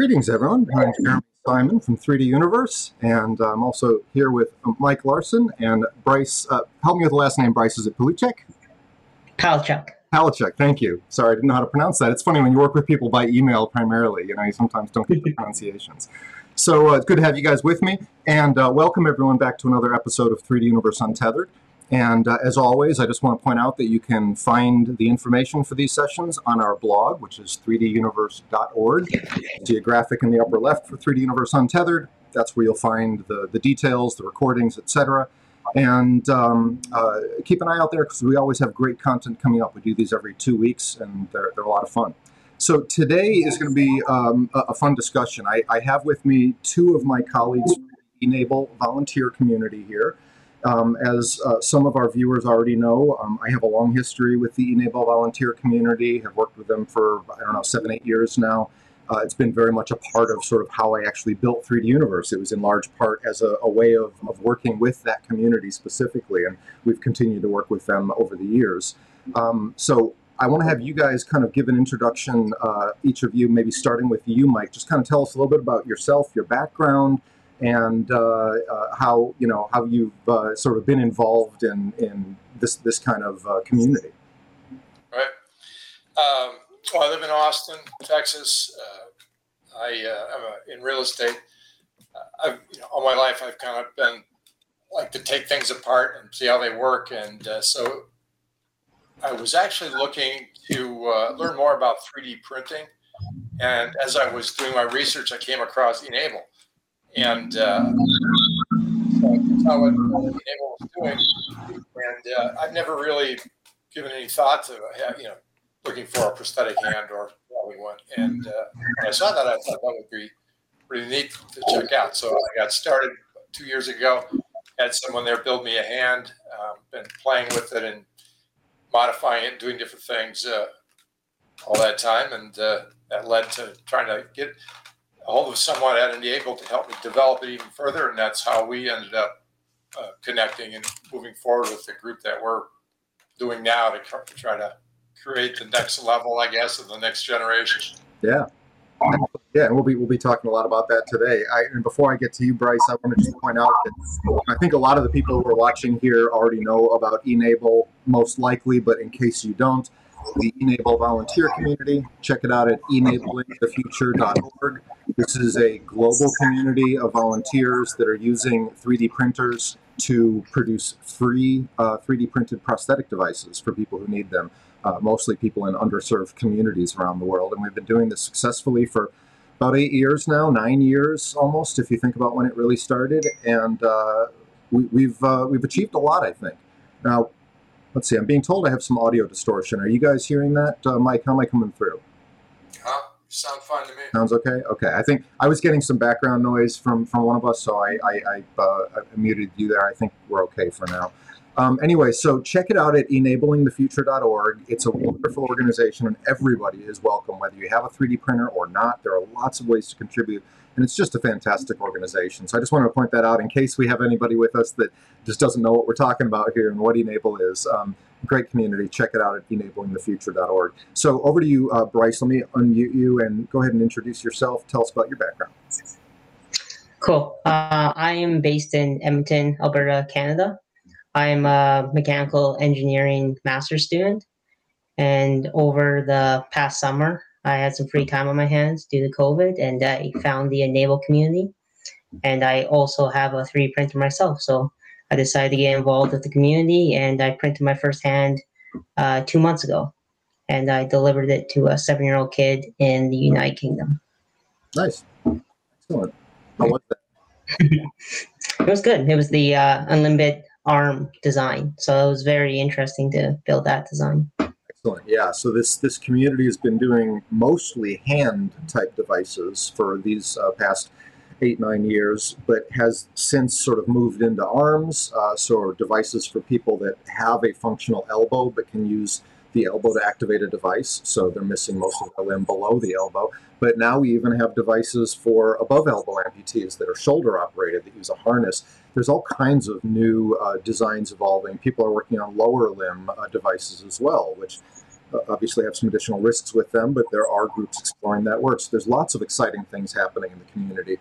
Greetings, everyone. I'm Jeremy Simon from 3D Universe, and I'm also here with Mike Larson and Bryce. Help me with the last name, Bryce. Is it Palachuk? Palachuk. Palachuk, thank you. Sorry, I didn't know how to pronounce that. It's funny when you work with people by email primarily, you know, you sometimes don't get the pronunciations. So it's good to have you guys with me, and welcome everyone back to another episode of 3D Universe Untethered. And as always, I just want to point out that you can find the information for these sessions on our blog, which is 3duniverse.org. Geographic in the upper left for 3D Universe Untethered. That's where you'll find the details, the recordings, etc. And keep an eye out there because we always have great content coming up. We do these every 2 weeks, and they're a lot of fun. So today is going to be a fun discussion. I have with me two of my colleagues from the Enable Volunteer Community here. As some of our viewers already know, I have a long history with the Enable Volunteer Community. I've worked with them for, 7-8 years now. It's been very much a part of sort of how I actually built 3D Universe. It was in large part as a way of working with that community specifically, and we've continued to work with them over the years. So I want to have you guys kind of give an introduction, each of you, maybe starting with you, Mike. Just kind of tell us a little bit about yourself, your background, and how how you've sort of been involved in this kind of community. All right. Well, I live in Austin, Texas. I'm in real estate. I've all my life I've kind of been like to take things apart and see how they work, and so I was actually looking to learn more about 3D printing. And as I was doing my research, I came across Enable. And that's how Enable was doing. And I've never really given any thought to looking for a prosthetic hand or what we want. And when I saw that, I thought that would be pretty neat to check out. So I got started 2 years ago. Had someone there build me a hand. Been playing with it and modifying it, doing different things all that time, and that led to trying to get a hold of someone at Enable to help me develop it even further, and that's how we ended up connecting and moving forward with the group that we're doing now to try to create the next level, I guess, of the next generation. Yeah. Yeah, and we'll be talking a lot about that today. And before I get to you, Bryce, I want to just point out that I think a lot of the people who are watching here already know about Enable, most likely, but in case you don't, the Enable Volunteer Community. Check it out at enablingthefuture.org. This is a global community of volunteers that are using 3D printers to produce free 3D printed prosthetic devices for people who need them, mostly people in underserved communities around the world. And we've been doing this successfully for about 8 years now, 9 years almost, if you think about when it really started. And we've achieved a lot, I think. Now, let's see, I'm being told I have some audio distortion. Are you guys hearing that? Mike, how am I coming through? You sound fine to me. Sounds okay? Okay. I think I was getting some background noise from one of us, so I muted you there. I think we're okay for now. Anyway, so check it out at enablingthefuture.org. It's a wonderful organization, and everybody is welcome, whether you have a 3D printer or not. There are lots of ways to contribute, and it's just a fantastic organization. So I just wanted to point that out in case we have anybody with us that just doesn't know what we're talking about here and what Enable is. Great community. Check it out at enablingthefuture.org. So over to you, Bryce. Let me unmute you and go ahead and introduce yourself. Tell us about your background. Cool. I am based in Edmonton, Alberta, Canada. I'm a mechanical engineering master's student, and over the past summer, I had some free time on my hands due to COVID, and I found the Enable community, and I also have a 3D printer myself, so I decided to get involved with the community, and I printed my first hand 2 months ago, and I delivered it to a 7-year-old kid in the United Kingdom. Nice. Excellent. How was that? It was good. It was the Unlimited arm design, so it was very interesting to build that design. Excellent. Yeah, so this community has been doing mostly hand type devices for these past 8-9 years, but has since sort of moved into arms, so devices for people that have a functional elbow but can use the elbow to activate a device, so they're missing most of the limb below the elbow. But now we even have devices for above elbow amputees that are shoulder operated, that use a harness. There's all kinds of new designs evolving. People are working on lower limb devices as well, which obviously have some additional risks with them, but there are groups exploring that work. So there's lots of exciting things happening in the community.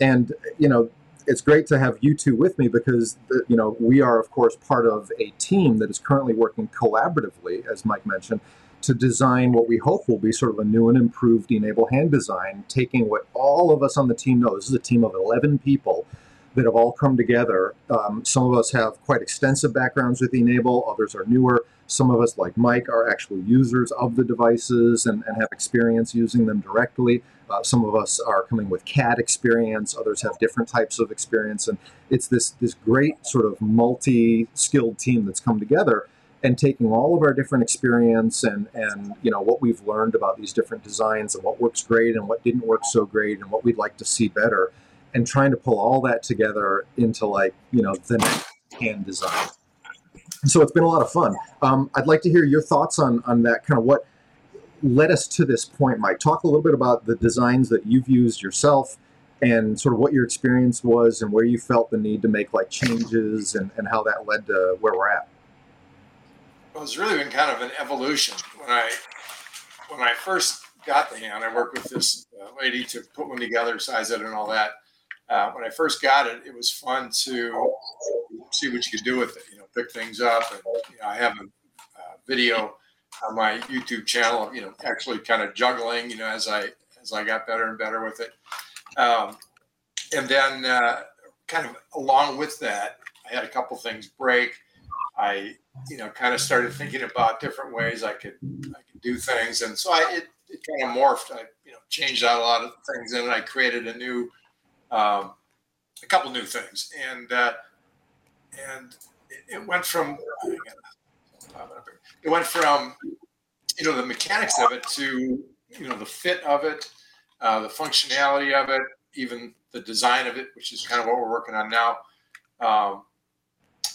And, you know, it's great to have you two with me because, you know, we are, of course, part of a team that is currently working collaboratively, as Mike mentioned, to design what we hope will be sort of a new and improved Enable Hand design, taking what all of us on the team know. This is a team of 11 people that have all come together. Some of us have quite extensive backgrounds with Enable, others are newer. Some of us, like Mike, are actual users of the devices and have experience using them directly. Some of us are coming with CAD experience, others have different types of experience, and it's this great sort of multi-skilled team that's come together and taking all of our different experience and you know what we've learned about these different designs and what works great and what didn't work so great and what we'd like to see better, and trying to pull all that together into, like, you know, the next hand design. So it's been a lot of fun. I'd like to hear your thoughts on that, kind of what led us to this point, Mike. Talk a little bit about the designs that you've used yourself and sort of what your experience was and where you felt the need to make, like, changes and how that led to where we're at. Well, it's really been kind of an evolution. When I first got the hand, I worked with this lady to put one together, size it and all that. When I first got it, it was fun to see what you could do with it, you know, pick things up. And, you know, I have a video on my YouTube channel, you know, actually kind of juggling, you know, as I got better and better with it. And then kind of along with that, I had a couple things break. I, you know, kind of started thinking about different ways I could do things. And so it kind of morphed. I, you know, changed out a lot of things and I created a new a couple new things, and it went from you know, the mechanics of it to, you know, the fit of it, the functionality of it, even the design of it, which is kind of what we're working on now,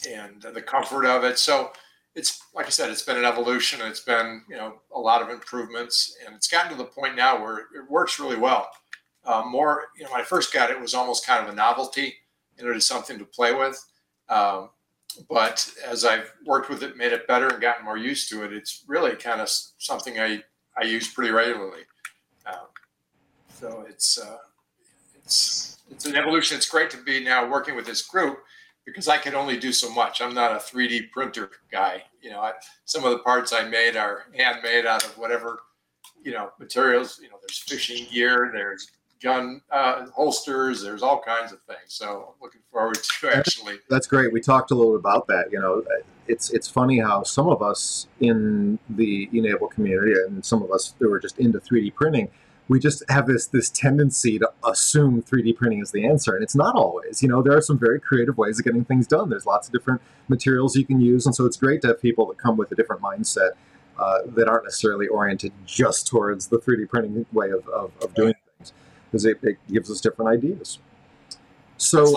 and the comfort of it. So it's, like I said, it's been an evolution. It's been, you know, a lot of improvements, and it's gotten to the point now where it works really well. More, you know, when I first got it, it was almost kind of a novelty, and it is something to play with. But as I've worked with it, made it better, and gotten more used to it, it's really kind of something I use pretty regularly. So it's an evolution. It's great to be now working with this group because I can only do so much. I'm not a 3D printer guy. You know, some of the parts I made are handmade out of whatever, you know, materials. You know, there's fishing gear, there's gun holsters, there's all kinds of things. So I'm looking forward to actually. That's great. We talked a little about that. You know, it's funny how some of us in the Enable community and some of us who are just into 3D printing, we just have this tendency to assume 3D printing is the answer, and it's not always. You know, there are some very creative ways of getting things done. There's lots of different materials you can use, and so it's great to have people that come with a different mindset that aren't necessarily oriented just towards the 3D printing way of doing things, because it gives us different ideas. So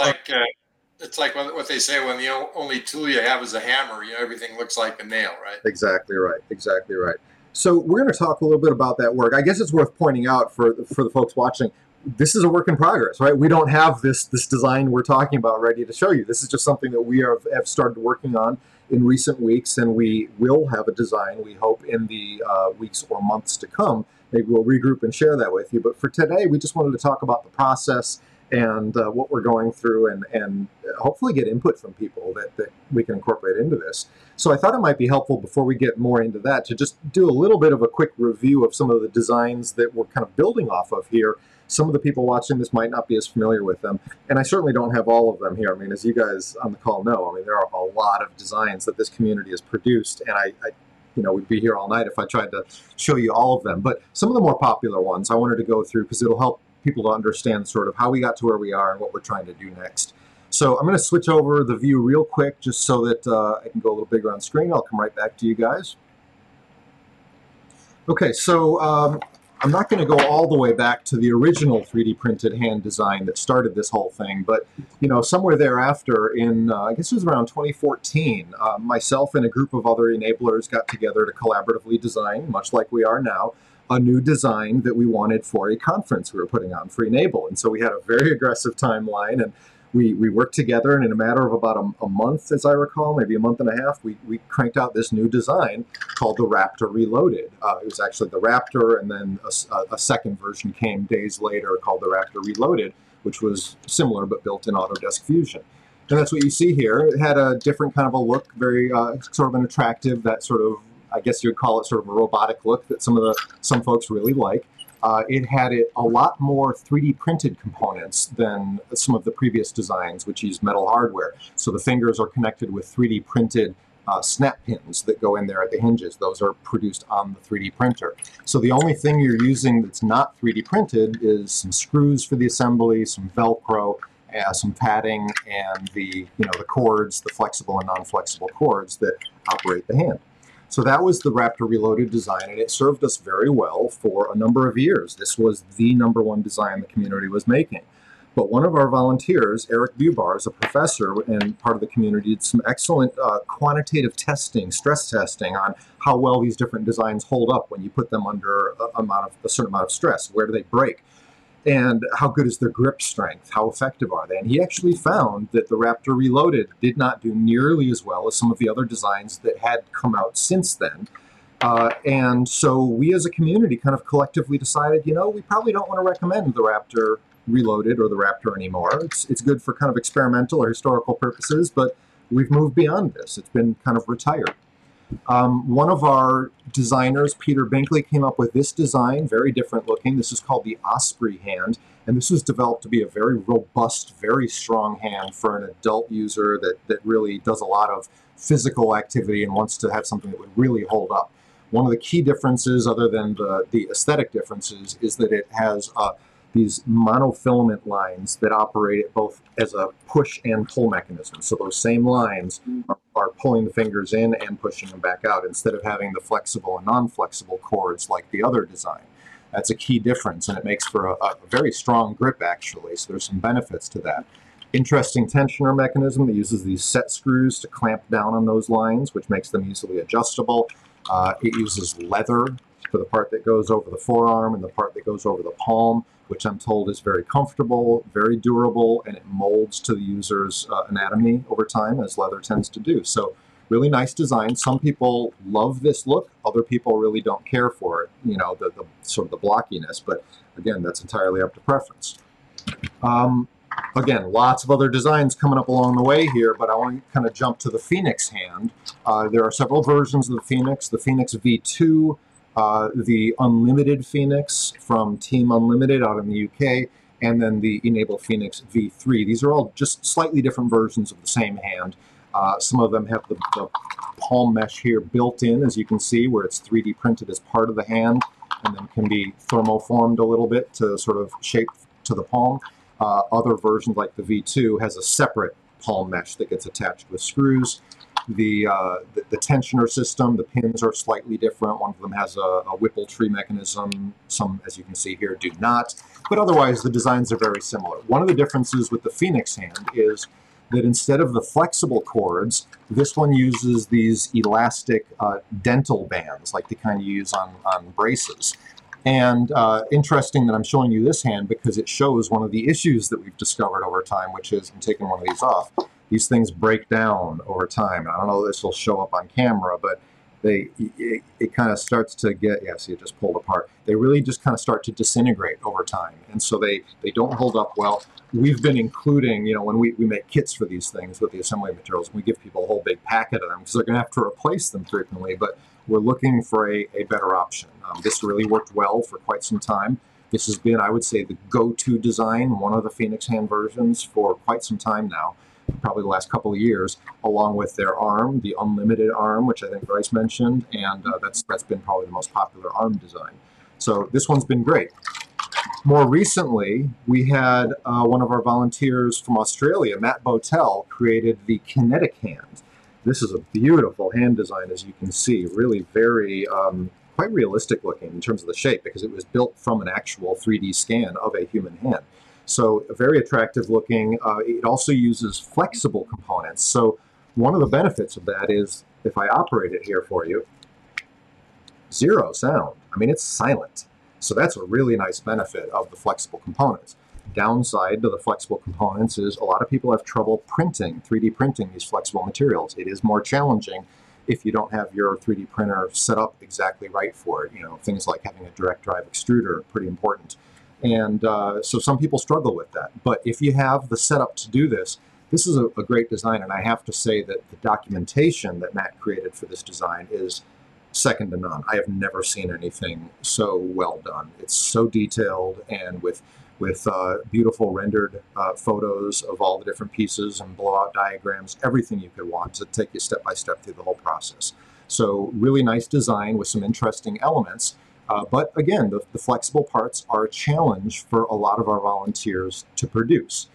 it's like what they say, when the only tool you have is a hammer, you know, everything looks like a nail, right? Exactly right. Exactly right. So we're going to talk a little bit about that work. I guess it's worth pointing out for the folks watching, this is a work in progress, right? We don't have this design we're talking about ready to show you. This is just something that we have started working on in recent weeks, and we will have a design, we hope, in the weeks or months to come. Maybe we'll regroup and share that with you. But for today, we just wanted to talk about the process and what we're going through and hopefully get input from people that we can incorporate into this. So I thought it might be helpful, before we get more into that, to just do a little bit of a quick review of some of the designs that we're kind of building off of here. Some of the people watching this might not be as familiar with them, and I certainly don't have all of them here. I mean, as you guys on the call know, I mean, there are a lot of designs that this community has produced, and I you know, we'd be here all night if I tried to show you all of them. But some of the more popular ones I wanted to go through because it'll help people to understand sort of how we got to where we are and what we're trying to do next. So I'm going to switch over the view real quick just so that I can go a little bigger on screen. I'll come right back to you guys. Okay, so I'm not going to go all the way back to the original 3D printed hand design that started this whole thing, but, you know, somewhere thereafter in, I guess it was around 2014, myself and a group of other enablers got together to collaboratively design, much like we are now, a new design that we wanted for a conference we were putting on for Enable. And so we had a very aggressive timeline, and We worked together, and in a matter of about a month, as I recall, maybe a month and a half, we cranked out this new design called the Raptor Reloaded. It was actually the Raptor, and then a second version came days later called the Raptor Reloaded, which was similar but built in Autodesk Fusion. And that's what you see here. It had a different kind of a look, very sort of an attractive, that sort of, I guess you'd call it sort of a robotic look that some folks really like. It had a lot more 3D printed components than some of the previous designs, which use metal hardware. So the fingers are connected with 3D printed snap pins that go in there at the hinges. Those are produced on the 3D printer. So the only thing you're using that's not 3D printed is some screws for the assembly, some Velcro, some padding, and the cords, the flexible and non-flexible cords that operate the hand. So that was the Raptor Reloaded design, and it served us very well for a number of years. This was the number one design the community was making. But one of our volunteers, Eric Bubar, is a professor and part of the community, did some excellent quantitative testing, stress testing, on how well these different designs hold up when you put them under a certain amount of stress. Where do they break? And how good is their grip strength? How effective are they? And he actually found that the Raptor Reloaded did not do nearly as well as some of the other designs that had come out since then. And so we as a community kind of collectively decided, we probably don't want to recommend the Raptor Reloaded or the Raptor anymore. It's good for kind of experimental or historical purposes, but we've moved beyond this. It's been kind of retired. One of our designers, Peter Binkley, came up with this design, very different looking. This is called the Osprey hand, and this was developed to be a very robust, very strong hand for an adult user that really does a lot of physical activity and wants to have something that would really hold up. One of the key differences, other than the aesthetic differences, is that it has these monofilament lines that operate both as a push and pull mechanism. So those same lines are pulling the fingers in and pushing them back out, instead of having the flexible and non-flexible cords like the other design. That's a key difference, and it makes for a very strong grip, actually, so there's some benefits to that. Interesting tensioner mechanism that uses these set screws to clamp down on those lines, which makes them easily adjustable. It uses leather for the part that goes over the forearm and the part that goes over the palm, which I'm told is very comfortable, very durable, and it molds to the user's anatomy over time, as leather tends to do. So really nice design. Some people love this look. Other people really don't care for it, the sort of the blockiness. But again, that's entirely up to preference. Again, lots of other designs coming up along the way here, but I want to kind of jump to the Phoenix hand. There are several versions of the Phoenix V2, the Unlimited Phoenix from Team Unlimited out in the UK, and then the Enable Phoenix V3. These are all just slightly different versions of the same hand. Some of them have the palm mesh here built in, as you can see, where it's 3D printed as part of the hand, and then can be thermoformed a little bit to sort of shape to the palm. Other versions, like the V2, has a separate palm mesh that gets attached with screws. The tensioner system, the pins are slightly different. One of them has a Whipple tree mechanism. Some, as you can see here, do not. But otherwise, the designs are very similar. One of the differences with the Phoenix hand is that instead of the flexible cords, this one uses these elastic dental bands, like the kind you use on braces. And interesting that I'm showing you this hand, because it shows one of the issues that we've discovered over time, which is, I'm taking one of these off, these things break down over time. I don't know if this will show up on camera, but it kind of starts to get, see, it just pulled apart. They really just kind of start to disintegrate over time. And so they don't hold up well. We've been including, when we make kits for these things with the assembly materials, we give people a whole big packet of them because they're going to have to replace them frequently, but we're looking for a better option. This really worked well for quite some time. This has been, I would say, the go-to design, one of the Phoenix hand versions, for quite some time now, probably the last couple of years, along with their arm, the Unlimited arm, which I think Bryce mentioned, and that's been probably the most popular arm design. So this one's been great. More recently, we had one of our volunteers from Australia, Matt Botell, created the Kinetic Hand. This is a beautiful hand design, as you can see, really very, quite realistic looking in terms of the shape, because it was built from an actual 3D scan of a human hand. So very attractive looking. It also uses flexible components. So one of the benefits of that is, if I operate it here for you, zero sound. I mean, it's silent. So that's a really nice benefit of the flexible components. downside to the flexible components is a lot of people have trouble printing, 3D printing these flexible materials. It is more challenging if you don't have your 3D printer set up exactly right for it. You know, things like having a direct drive extruder are pretty important. And so some people struggle with that. But if you have the setup to do this, this is a great design. And I have to say that the documentation that Matt created for this design is second to none. I have never seen anything so well done. It's so detailed and with beautiful rendered photos of all the different pieces and blowout diagrams, everything you could want to take you step by step through the whole process. So really nice design with some interesting elements. But again, the flexible parts are a challenge for a lot of our volunteers to produce.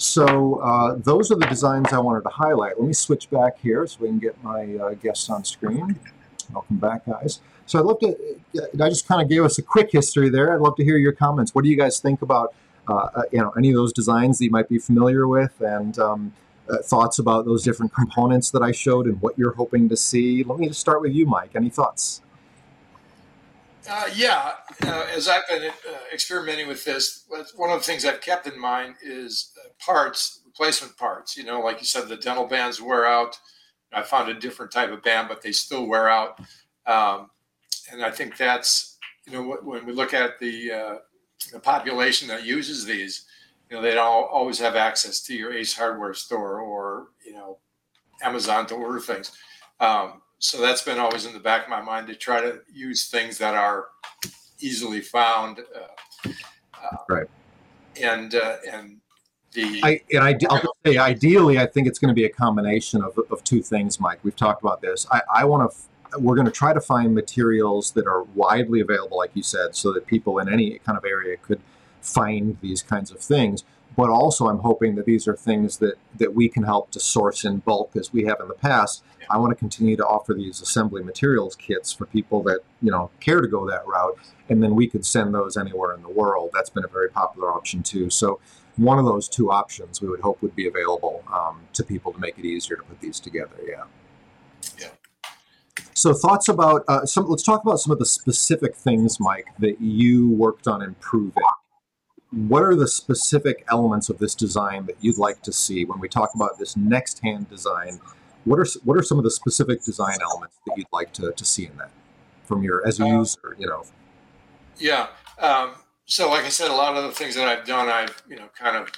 So those are the designs I wanted to highlight. Let me switch back here so we can get my guests on screen. Welcome back, guys. So I'd love to, I just kind of gave us a quick history there. I'd love to hear your comments. What do you guys think about, you know, any of those designs that you might be familiar with, and thoughts about those different components that I showed and what you're hoping to see? Let me just start with you, Mike. Any thoughts? As I've been experimenting with this, one of the things I've kept in mind is parts, replacement parts. You know, like you said, the dental bands wear out. I found a different type of band, but they still wear out. And I think that's, you know, when we look at the population that uses these, you know, they don't always have access to your Ace Hardware store or, you know, Amazon to order things. So that's been always in the back of my mind to try to use things that are easily found. Right. And I'll just say, ideally, I think it's going to be a combination of two things, Mike. We've talked about this. We're going to try to find materials that are widely available, like you said, so that people in any kind of area could find these kinds of things. But also, I'm hoping that these are things that we can help to source in bulk, as we have in the past. Yeah. I want to continue to offer these assembly materials kits for people that, you know, care to go that route, and then we could send those anywhere in the world. That's been a very popular option too. So one of those two options we would hope would be available to people to make it easier to put these together. Yeah. So thoughts about let's talk about some of the specific things, Mike, that you worked on improving. What are the specific elements of this design that you'd like to see when we talk about this next hand design? What are some of the specific design elements that you'd like to see in that from your, as a user, you know? Yeah. So like I said, a lot of the things that I've done, I've, you know, kind of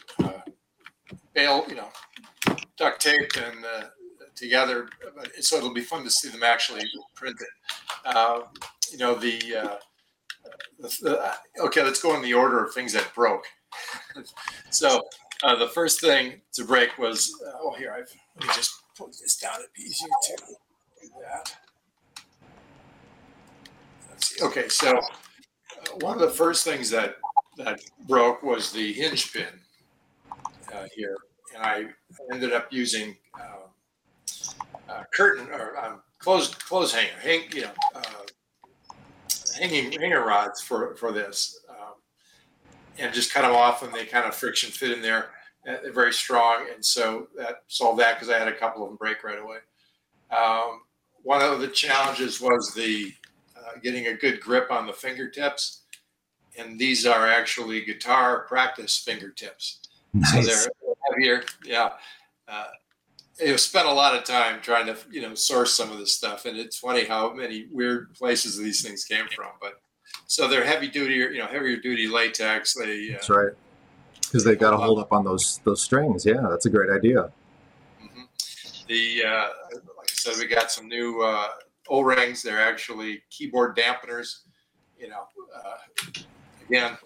duct taped and together, so it'll be fun to see them actually printed. Okay, let's go in the order of things that broke. So the first thing to break was, let me just put this down. It'd be easier to do that. Let's see. Okay, so one of the first things that broke was the hinge pin here, and I ended up using hanger rods for this, and just cut them off, and they kind of friction fit in there. They're very strong, and so that solved that because I had a couple of them break right away. One of the challenges was the getting a good grip on the fingertips, and these are actually guitar practice fingertips. Nice. So they're heavier. Yeah. I've spent a lot of time trying to, you know, source some of this stuff, and it's funny how many weird places these things came from. But so they're heavy duty, you know, heavier duty latex. That's right, because they've got to hold up on those strings. Yeah, that's a great idea. Mm-hmm. Like I said, we got some new O-rings. They're actually keyboard dampeners. You know, again.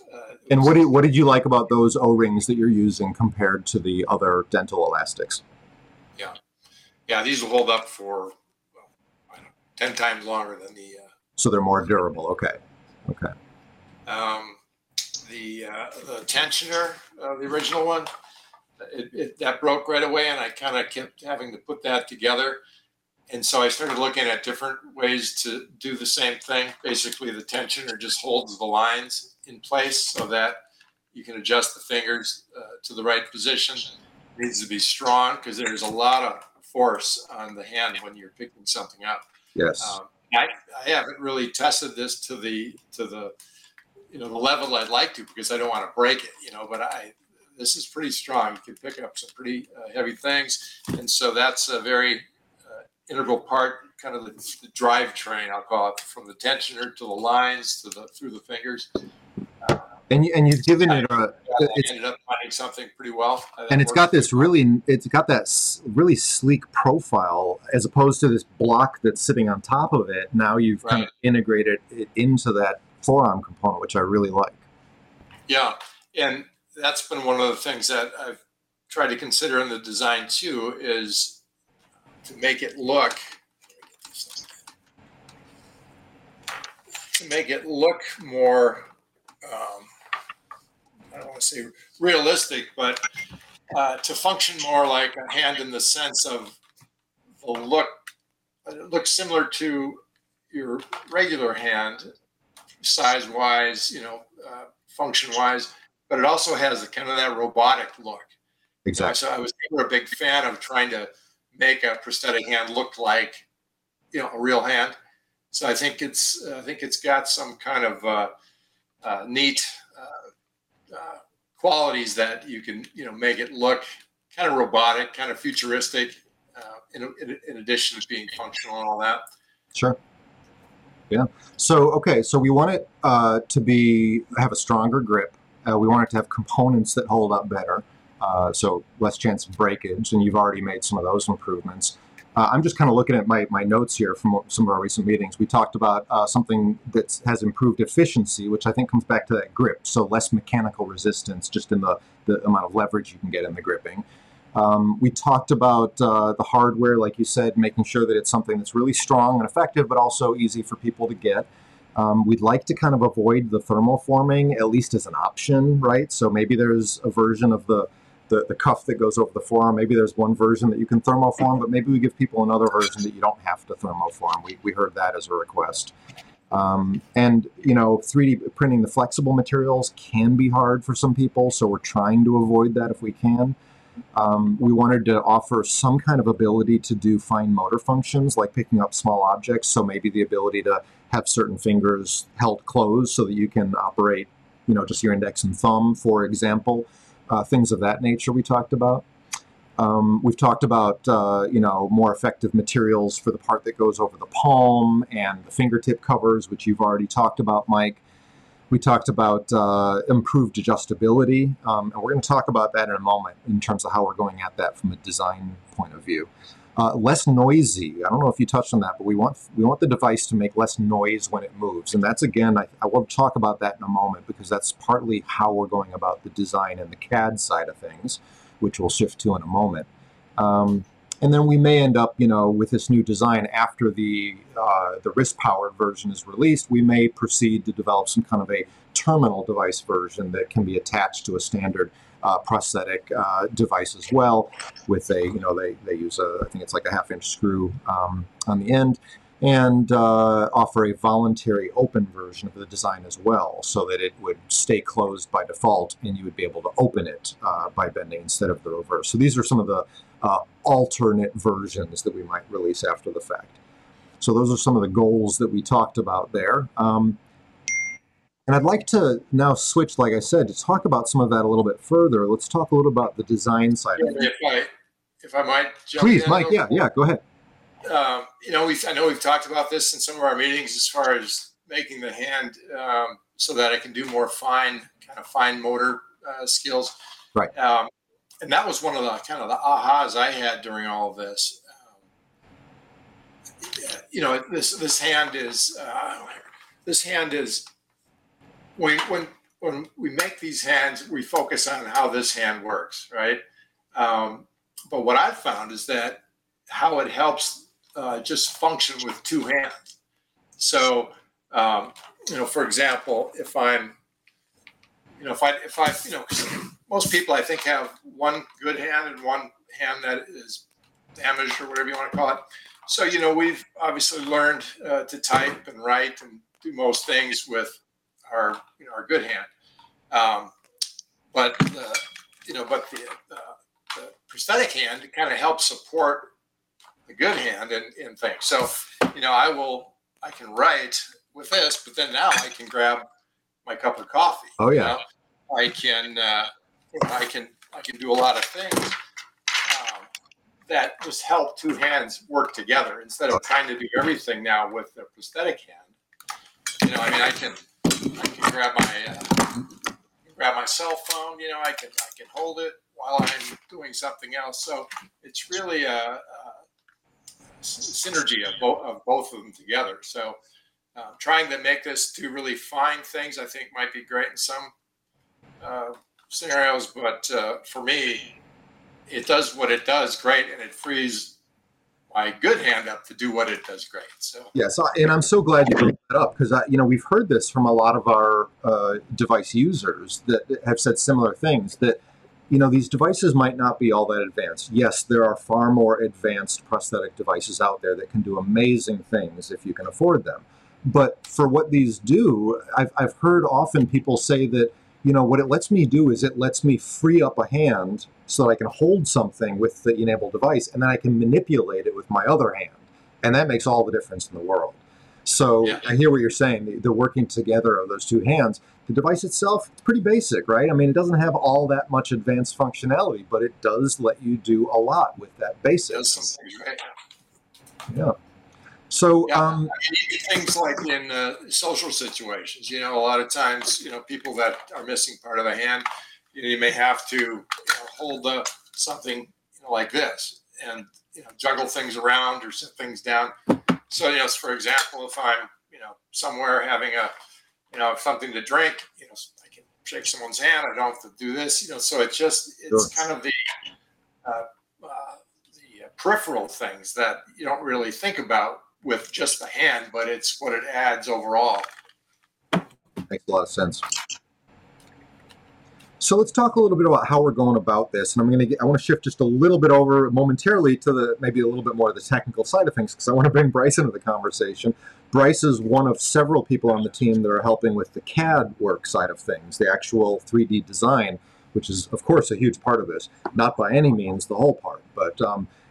And what did you like about those O-rings that you're using compared to the other dental elastics? Yeah, these will hold up for 10 times longer than the. So they're more durable. Okay. The tensioner, the original one, that broke right away, and I kind of kept having to put that together, and so I started looking at different ways to do the same thing. Basically, the tensioner just holds the lines in place so that you can adjust the fingers to the right position. Needs to be strong because there's a lot of force on the hand when you're picking something up. Yes. I haven't really tested this to the level I'd like to because I don't want to break it, you know, but I this is pretty strong. You can pick up some pretty heavy things. And so that's a very integral part, kind of the drivetrain, I'll call it, from the tensioner to the lines to the through the fingers. And you've given it a. It's ended up finding something pretty well. And it's got this really, it's got that really sleek profile as opposed to this block that's sitting on top of it. Now you've kind of integrated it into that forearm component, which I really like. Yeah, and that's been one of the things that I've tried to consider in the design too, is to make it look more. I don't want to say realistic, but to function more like a hand in the sense of the look. It looks similar to your regular hand, size-wise, you know, function-wise, but it also has a, kind of that robotic look. Exactly. So I was never a big fan of trying to make a prosthetic hand look like, you know, a real hand. So I think it's got some kind of neat. Qualities that you can, you know, make it look kind of robotic, kind of futuristic, in addition to being functional and all that. Sure. Yeah. So, okay. So we want it to have a stronger grip. We want it to have components that hold up better. So less chance of breakage. And you've already made some of those improvements. I'm just kind of looking at my notes here from some of our recent meetings. We talked about something that has improved efficiency, which I think comes back to that grip. So less mechanical resistance just in the amount of leverage you can get in the gripping. We talked about the hardware, like you said, making sure that it's something that's really strong and effective, but also easy for people to get. We'd like to kind of avoid the thermoforming, at least as an option, right? So maybe there's a version of the cuff that goes over the forearm. Maybe there's one version that you can thermoform, but maybe we give people another version that you don't have to thermoform. We heard that as a request. And, you know, 3D printing the flexible materials can be hard for some people, so we're trying to avoid that if we can. We wanted to offer some kind of ability to do fine motor functions, like picking up small objects, so maybe the ability to have certain fingers held closed so that you can operate, you know, just your index and thumb, for example. Things of that nature we talked about. We've talked about, you know, more effective materials for the part that goes over the palm and the fingertip covers, which you've already talked about, Mike. We talked about improved adjustability, and we're going to talk about that in a moment in terms of how we're going at that from a design point of view. Less noisy. I don't know if you touched on that, but we want the device to make less noise when it moves. And that's, again, I will talk about that in a moment, because that's partly how we're going about the design and the CAD side of things, which we'll shift to in a moment. And then we may end up, you know, with this new design after the wrist-powered version is released, we may proceed to develop some kind of a terminal device version that can be attached to a standard prosthetic device as well, with a, you know, they use I think it's like a half-inch screw on the end, and offer a voluntary open version of the design as well, so that it would stay closed by default and you would be able to open it by bending instead of the reverse. So these are some of the alternate versions that we might release after the fact. So those are some of the goals that we talked about there. And I'd like to now switch, like I said, to talk about some of that a little bit further. Let's talk a little about the design side of it. If I might jump in. Please, Mike, yeah, go ahead. You know, I know we've talked about this in some of our meetings as far as making the hand so that I can do more fine motor skills. Right. And that was one of the kind of the ahas I had during all of this. You know, this hand is. When we make these hands, we focus on how this hand works, right? But what I've found is that how it helps just function with two hands. So, you know, for example, if I'm, you know, you know, most people I think have one good hand and one hand that is damaged or whatever you want to call it. So, you know, we've obviously learned to type and write and do most things with our good hand, but the prosthetic hand kind of helps support the good hand and things. So, you know, I can write with this, but then now I can grab my cup of coffee. Oh yeah, you know? I can I can do a lot of things that just help two hands work together instead of trying to do everything now with the prosthetic hand. You know, I mean, I can grab my cell phone. You know, I can hold it while I'm doing something else. So it's really a synergy of both of them together. So trying to make this two really fine things, I think, might be great in some scenarios, but for me, it does what it does great, and it frees my good hand up to do what it does great. So yes, and I'm so glad you brought that up, because we've heard this from a lot of our device users that have said similar things, that these devices might not be all that advanced. Yes, there are far more advanced prosthetic devices out there that can do amazing things if you can afford them. But for what these do, I've heard often people say that what it lets me do is it lets me free up a hand so that I can hold something with the Enable device, and then I can manipulate it with my other hand. And that makes all the difference in the world. So yeah. I hear what you're saying, the working together of those two hands. The device itself, it's pretty basic, right? I mean, it doesn't have all that much advanced functionality, but it does let you do a lot with that basic. Yeah. So I mean, things like in social situations, a lot of times, people that are missing part of the hand, you may have to hold up something like this and juggle things around or set things down. So for example, if I'm somewhere having a something to drink, I can shake someone's hand. I don't have to do this. So it's kind of the. The peripheral things that you don't really think about with just the hand, but it's what it adds overall. Makes a lot of sense. So let's talk a little bit about how we're going about this. And I want to shift just a little bit over momentarily to maybe a little bit more of the technical side of things, because I want to bring Bryce into the conversation. Bryce is one of several people on the team that are helping with the CAD work side of things, the actual 3D design, which is, of course, a huge part of this. Not by any means the whole part, but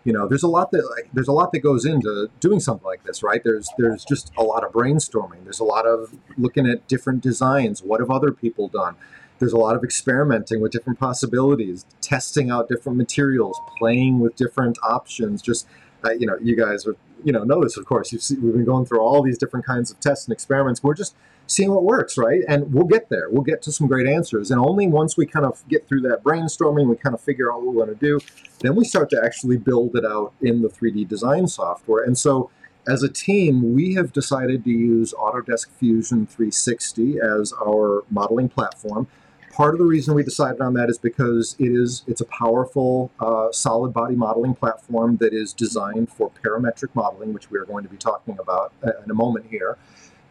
there's a lot that goes into doing something like this, right? There's just a lot of brainstorming. There's a lot of looking at different designs. What have other people done? There's a lot of experimenting with different possibilities, testing out different materials, playing with different options. Just you guys are, know this, of course. We've been going through all these different kinds of tests and experiments. We're just seeing what works, right? And we'll get there. We'll get to some great answers. And only once we kind of get through that brainstorming, we kind of figure out what we want to do, then we start to actually build it out in the 3D design software. And so as a team, we have decided to use Autodesk Fusion 360 as our modeling platform. Part of the reason we decided on that is because it's a powerful solid body modeling platform that is designed for parametric modeling, which we are going to be talking about in a moment here.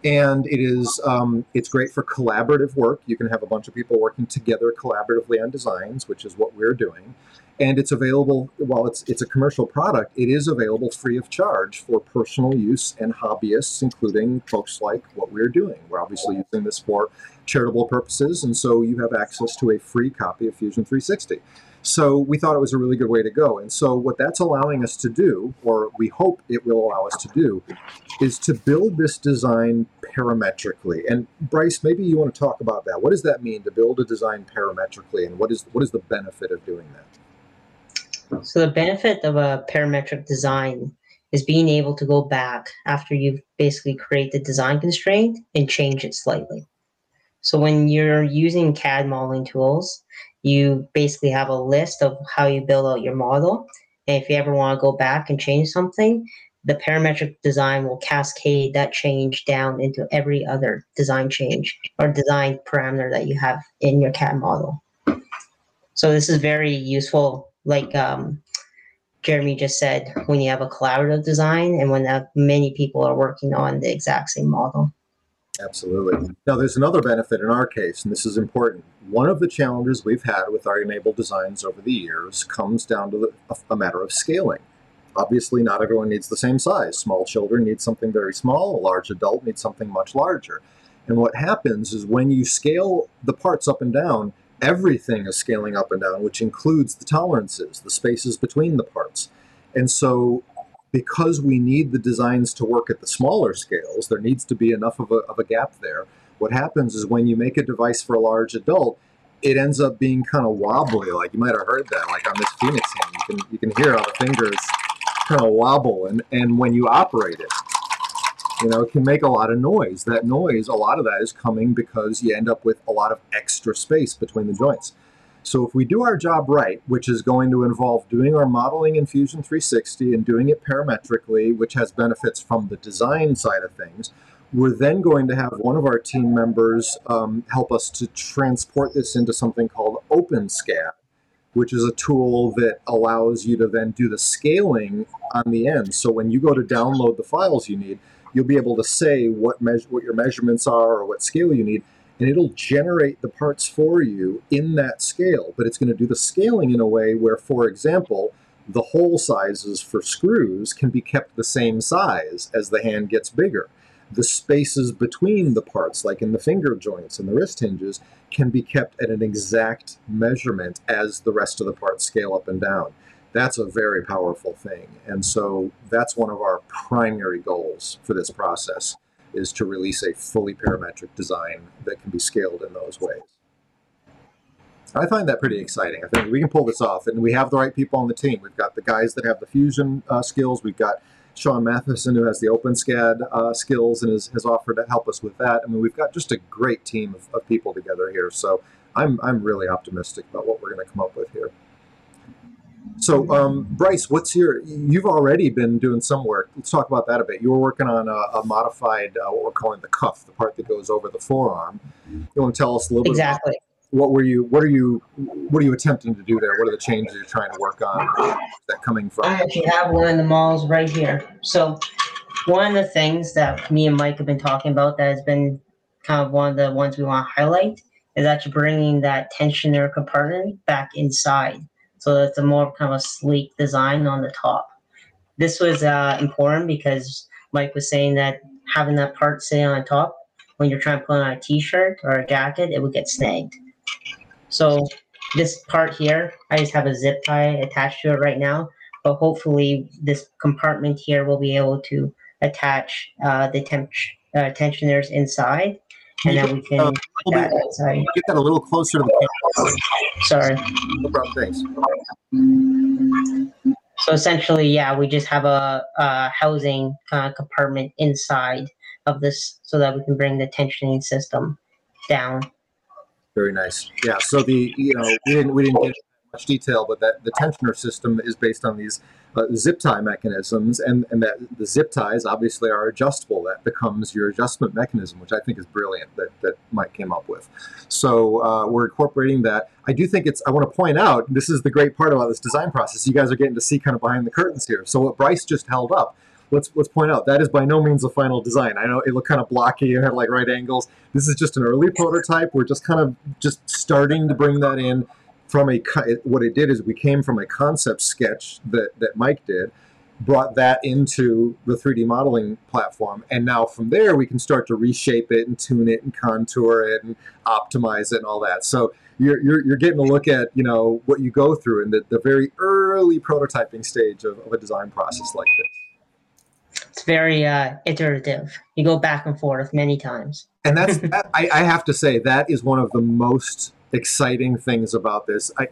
And it's great for collaborative work. You can have a bunch of people working together collaboratively on designs, which is what we're doing. And it's available, while it's a commercial product, it is available free of charge for personal use and hobbyists, including folks like what we're doing. We're obviously using this for charitable purposes, and so you have access to a free copy of Fusion 360. So we thought it was a really good way to go. And so what that's allowing us to do, or we hope it will allow us to do, is to build this design parametrically. And Bryce, maybe you want to talk about that. What does that mean, to build a design parametrically, and what is the benefit of doing that? So the benefit of a parametric design is being able to go back after you've basically created the design constraint and change it slightly. So when you're using CAD modeling tools, you basically have a list of how you build out your model. And if you ever want to go back and change something, the parametric design will cascade that change down into every other design change or design parameter that you have in your CAD model. So this is very useful. Like Jeremy just said, when you have a collaborative design and when many people are working on the exact same model. Absolutely. Now, there's another benefit in our case, and this is important. One of the challenges we've had with our Enable designs over the years comes down to a matter of scaling. Obviously, not everyone needs the same size. Small children need something very small. A large adult needs something much larger. And what happens is when you scale the parts up and down, everything is scaling up and down, which includes the tolerances, the spaces between the parts. And so because we need the designs to work at the smaller scales, there needs to be enough of a gap there. What happens is when you make a device for a large adult, it ends up being kind of wobbly. Like you might have heard that, like on this Phoenix hand, you can hear how the fingers kind of wobble, and when you operate it, you know, it can make a lot of noise. That noise, a lot of that is coming because you end up with a lot of extra space between the joints. So if we do our job right, which is going to involve doing our modeling in Fusion 360 and doing it parametrically, which has benefits from the design side of things, we're then going to have one of our team members help us to transport this into something called OpenSCAD, which is a tool that allows you to then do the scaling on the end. So when you go to download the files you need, you'll be able to say what your measurements are or what scale you need, and it'll generate the parts for you in that scale. But it's going to do the scaling in a way where, for example, the hole sizes for screws can be kept the same size as the hand gets bigger. The spaces between the parts, like in the finger joints and the wrist hinges, can be kept at an exact measurement as the rest of the parts scale up and down. That's a very powerful thing. And so that's one of our primary goals for this process, is to release a fully parametric design that can be scaled in those ways. I find that pretty exciting. I think we can pull this off, and we have the right people on the team. We've got the guys that have the Fusion skills. We've got Sean Matheson, who has the OpenSCAD skills and has offered to help us with that. I mean, we've got just a great team of people together here. So I'm really optimistic about what we're going to come up with here. So, Bryce, you've already been doing some work. Let's talk about that a bit. You were working on a modified, what we're calling the cuff, the part that goes over the forearm. You want to tell us a little bit about what are you attempting to do there? What are the changes you're trying to work on? Where's that coming from? I actually have one in the malls right here. So one of the things that me and Mike have been talking about that has been kind of one of the ones we want to highlight is actually bringing that tensioner compartment back inside. So it's a more kind of a sleek design on the top. This was important because Mike was saying that having that part sitting on top, when you're trying to put on a t-shirt or a jacket, it would get snagged. So this part here, I just have a zip tie attached to it right now, but hopefully this compartment here will be able to attach the tensioners inside. And then we can get that a little closer to the camera. Sorry. No problem, thanks. So essentially, yeah, we just have a housing compartment inside of this so that we can bring the tensioning system down. Very nice. Yeah. So we didn't get much detail, but that the tensioner system is based on these zip tie mechanisms, and that the zip ties obviously are adjustable. That becomes your adjustment mechanism, which I think is brilliant that Mike came up with. So we're incorporating that. I do think I want to point out, this is the great part about this design process. You guys are getting to see kind of behind the curtains here. So what Bryce just held up, let's point out, that is by no means the final design. I know it looked kind of blocky and had like right angles. This is just an early prototype. We're just starting to bring that in. What it did is we came from a concept sketch that Mike did, brought that into the 3D modeling platform, and now from there we can start to reshape it and tune it and contour it and optimize it and all that. So you're getting a look at, you know, what you go through in the very early prototyping stage of a design process like this. It's very iterative. You go back and forth many times. And that's I have to say that is one of the most exciting things about this. I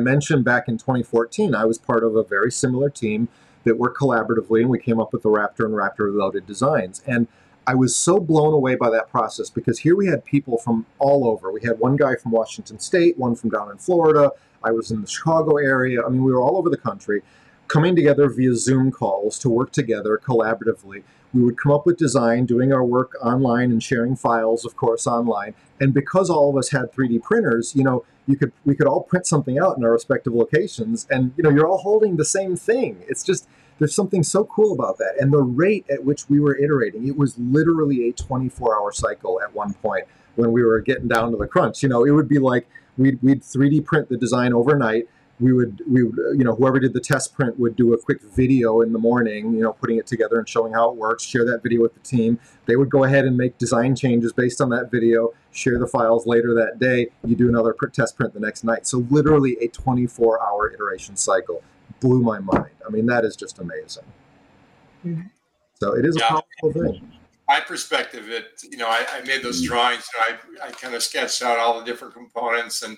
mentioned back in 2014, I was part of a very similar team that worked collaboratively, and we came up with the Raptor and Raptor Reloaded designs. And I was so blown away by that process because here we had people from all over. We had one guy from Washington State, one from down in Florida. I was in the Chicago area. I mean, we were all over the country coming together via Zoom calls to work together collaboratively. We would come up with design, doing our work online and sharing files, of course, online. And because all of us had 3D printers, we could all print something out in our respective locations. And, you're all holding the same thing. It's just, there's something so cool about that. And the rate at which we were iterating, it was literally a 24-hour cycle at one point when we were getting down to the crunch. It would be like we'd 3D print the design overnight. We would whoever did the test print would do a quick video in the morning, putting it together and showing how it works, share that video with the team. They would go ahead and make design changes based on that video, share the files later that day. You do another test print the next night. So literally a 24-hour iteration cycle blew my mind. I mean, that is just amazing. Mm-hmm. So it is a powerful thing. my perspective, I made those drawings. I kind of sketched out all the different components, and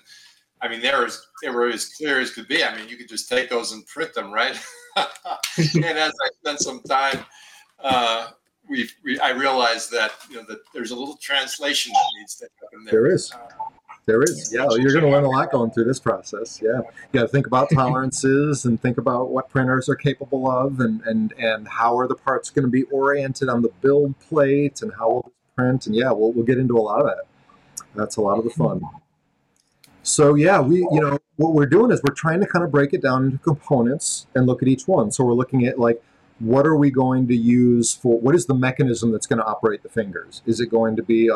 I mean, they were as clear as could be. I mean, you could just take those and print them, right? And as I spent some time, I realized that that there's a little translation that needs to happen there. There is. Yeah, you're going to learn a lot going through this process. Yeah, you got to think about tolerances and think about what printers are capable of, and how are the parts going to be oriented on the build plate, and how will this print. And yeah, we'll get into a lot of that. That's a lot of the fun. So yeah, what we're doing is we're trying to kind of break it down into components and look at each one. So we're looking at like, what are we going to use for? What is the mechanism that's going to operate the fingers? Is it going to be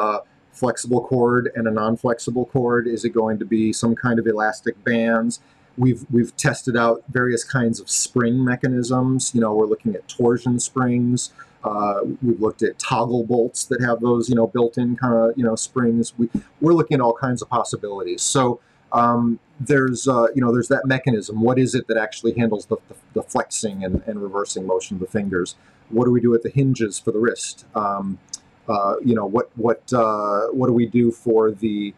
flexible cord and a non-flexible cord? Is it going to be some kind of elastic bands? We've tested out various kinds of spring mechanisms. We're looking at torsion springs. We've looked at toggle bolts that have those built-in kind of springs. We're looking at all kinds of possibilities. So there's that mechanism. What is it that actually handles the flexing and reversing motion of the fingers? What do we do with the hinges for the wrist? What do we do for the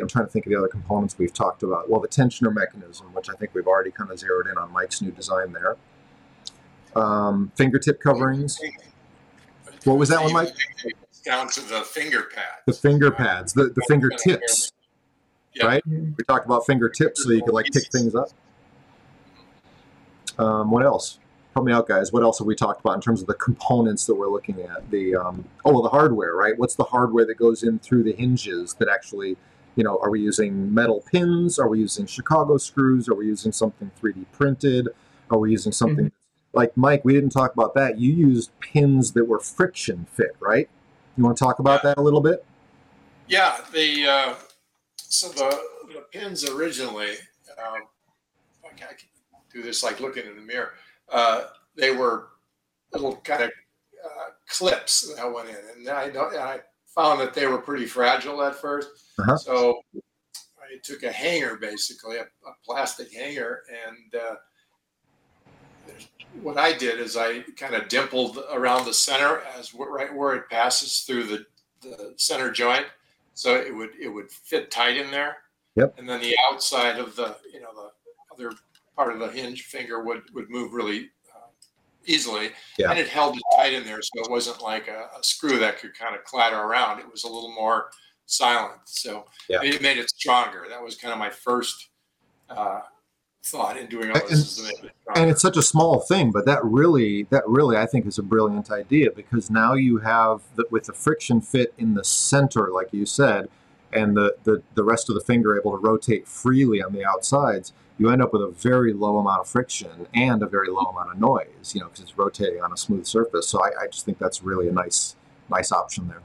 I'm trying to think of the other components we've talked about. Well, the tensioner mechanism, which I think we've already kind of zeroed in on Mike's new design there. Fingertip coverings. What was that one, Mike? Down to the finger pads. The finger pads, the fingertips, right? We talked about fingertips, so you could like pick things up. What else? Help me out, guys. What else have we talked about in terms of the components that we're looking at? The hardware, right? What's the hardware that goes in through the hinges that actually, are we using metal pins? Are we using Chicago screws? Are we using something 3D printed? Are we using something like, Mike, we didn't talk about that. You used pins that were friction fit, right? You want to talk about that a little bit? Yeah. So the pins originally, I can do this like looking in the mirror. They were little kind of clips that went in, and I found that they were pretty fragile at first. So I took a hanger, basically a plastic hanger, and what I did is I kind of dimpled around the center right where it passes through the center joint, so it would fit tight in there. And then the outside of the the other part of the hinge finger would move really easily, and it held it tight in there, so it wasn't like a screw that could kind of clatter around. It was a little more silent, so it made it stronger. That was kind of my first thought in doing all this, is to make it stronger. And it's such a small thing, but that really I think is a brilliant idea, because now you have with the friction fit in the center, like you said, and the rest of the finger able to rotate freely on the outsides, you end up with a very low amount of friction and a very low amount of noise, because it's rotating on a smooth surface. So I just think that's really a nice option there.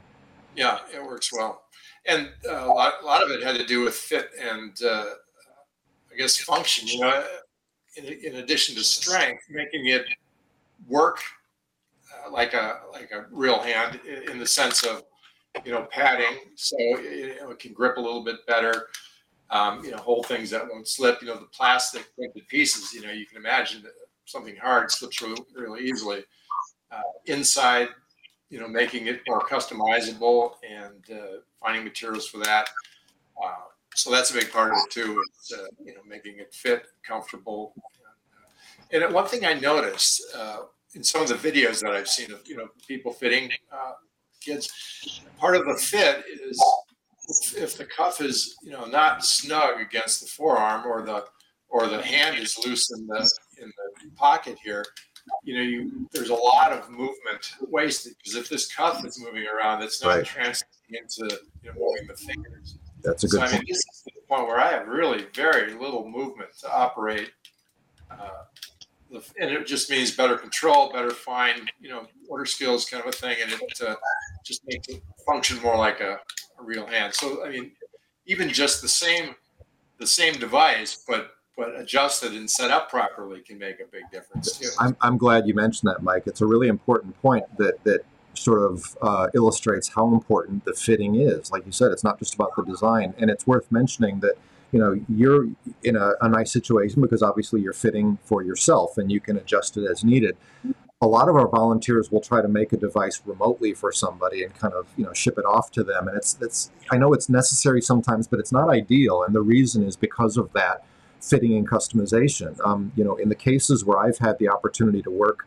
Yeah, it works well. And a lot of it had to do with fit and, I guess, function, in addition to strength, making it work like a real hand in the sense of, padding. So it can grip a little bit better. Hold things that won't slip. The plastic printed pieces, you can imagine that something hard slips really, really easily. Inside, making it more customizable and finding materials for that. So that's a big part of it too, is, making it fit, comfortable. And one thing I noticed in some of the videos that I've seen of, people fitting kids, part of the fit is, if the cuff is not snug against the forearm, or the hand is loose in the pocket here, there's a lot of movement wasted, because if this cuff is moving around, it's not translating into moving the fingers. That's a good point. I mean, this is the point where I have really very little movement to operate, and it just means better control, better fine motor skills, kind of a thing, and it just makes it function more like a real hand. So I mean, even just the same device, but adjusted and set up properly, can make a big difference too. I'm glad you mentioned that, Mike. It's a really important point that sort of illustrates how important the fitting is. Like you said, it's not just about the design, and it's worth mentioning that you're in a nice situation, because obviously you're fitting for yourself and you can adjust it as needed. a lot of our volunteers will try to make a device remotely for somebody and kind of, you know, ship it off to them. And it's I know it's necessary sometimes, but it's not ideal. And the reason is because of that fitting and customization. You know, in the cases where I've had the opportunity to work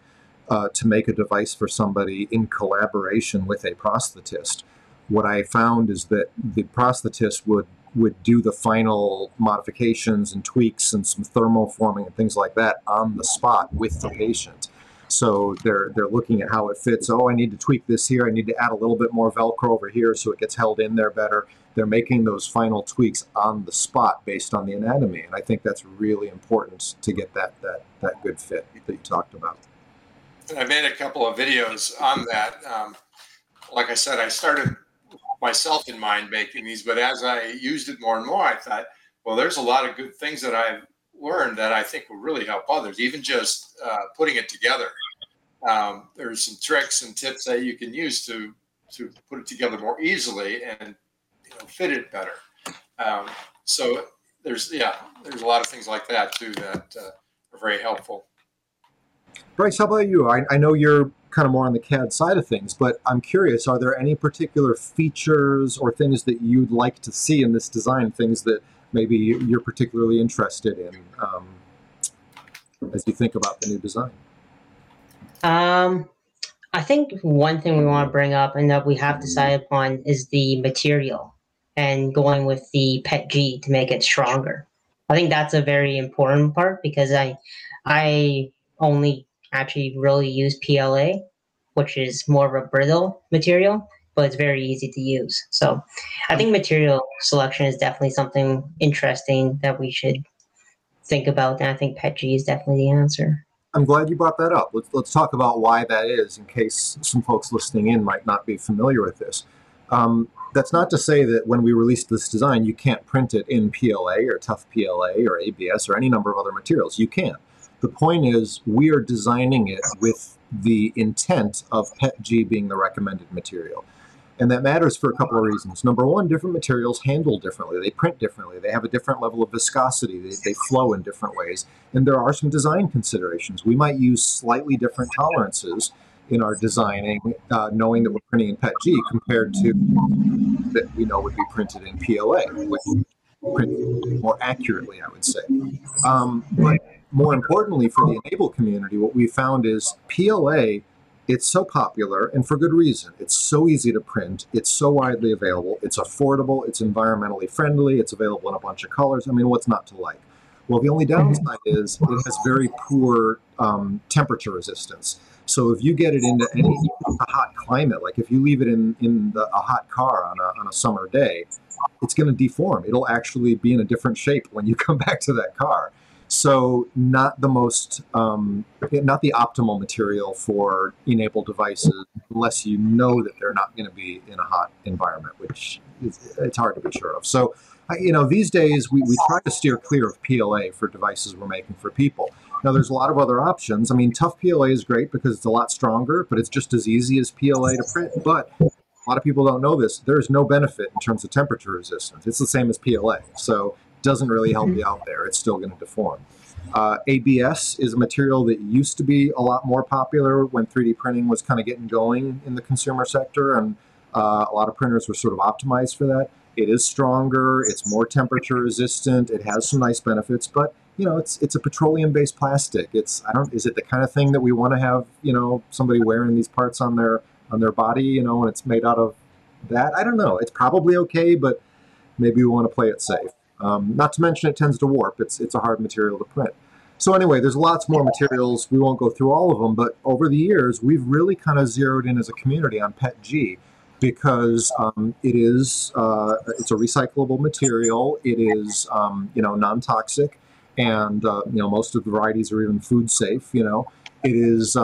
to make a device for somebody in collaboration with a prosthetist, what I found is that the prosthetist would do the final modifications and tweaks and some thermoforming and things like that on the spot with the patient. So they're looking at how it fits. Oh, I need to tweak this here. I need to add a little bit more Velcro over here so it gets held in there better. They're making those final tweaks on the spot based on the anatomy. And I think that's really important to get that good fit that you talked about. And I made a couple of videos on that. Like I said, I started myself in mind making these, but as I used it more and more, I thought, well, there's a lot of good things that I've learned that I think will really help others, even just putting it together. There's some tricks and tips that you can use to put it together more easily and, you know, fit it better. So there's a lot of things like that too that are very helpful. Bryce, how about you? I know you're kind of more on the CAD side of things, but I'm curious, are there any particular features or things that you'd like to see in this design, things that maybe you're particularly interested in as you think about the new design? I think one thing we want to bring up and that we have decided upon is the material and going with the PETG to make it stronger. I think that's a very important part because I only actually really use PLA, which is more of a brittle material, but it's very easy to use. So I think material selection is definitely something interesting that we should think about, and I think PETG is definitely the answer. I'm glad you brought that up. Let's talk about why that is in case some folks listening in might not be familiar with this. That's not to say that when we released this design, you can't print it in PLA or tough PLA or ABS or any number of other materials. You can. The point is we are designing it with the intent of PETG being the recommended material. And that matters for a couple of reasons. Number one, different materials handle differently. They print differently. They have a different level of viscosity. They flow in different ways. And there are some design considerations. We might use slightly different tolerances in our designing, knowing that we're printing in PETG compared to that we know would be printed in PLA, which print more accurately, I would say. But more importantly, for the Enable community, what we found is PLA, it's so popular, and for good reason. It's so easy to print. It's so widely available. It's affordable. It's environmentally friendly. It's available in a bunch of colors. I mean, what's not to like? Well, the only downside is it has very poor temperature resistance. So if you get it into a hot climate, like if you leave it in a hot car on a summer day, it's going to deform. It'll actually be in a different shape when you come back to that car. So not the most, not the optimal material for Enable devices unless you know that they're not going to be in a hot environment, which is, it's hard to be sure of. So, you know, these days we try to steer clear of PLA for devices we're making for people. Now, there's a lot of other options. I mean, tough PLA is great because it's a lot stronger, but it's just as easy as PLA to print. But a lot of people don't know this. There is no benefit in terms of temperature resistance. It's the same as PLA. So doesn't really help you out there. It's still going to deform. ABS is a material that used to be a lot more popular when 3D printing was kind of getting going in the consumer sector, and a lot of printers were sort of optimized for that. It is stronger, it's more temperature resistant, it has some nice benefits, but you know, it's a petroleum-based plastic. Is it the kind of thing that we want to have, you know, somebody wearing these parts on their body, you know, and it's made out of that? I don't know. It's probably okay, but maybe we want to play it safe. Not to mention it tends to warp. It's a hard material to print. So anyway, there's lots more materials. We won't go through all of them, but over the years, we've really kind of zeroed in as a community on PETG because it's a recyclable material. It is, you know, non-toxic, and, you know, most of the varieties are even food safe, you know. It is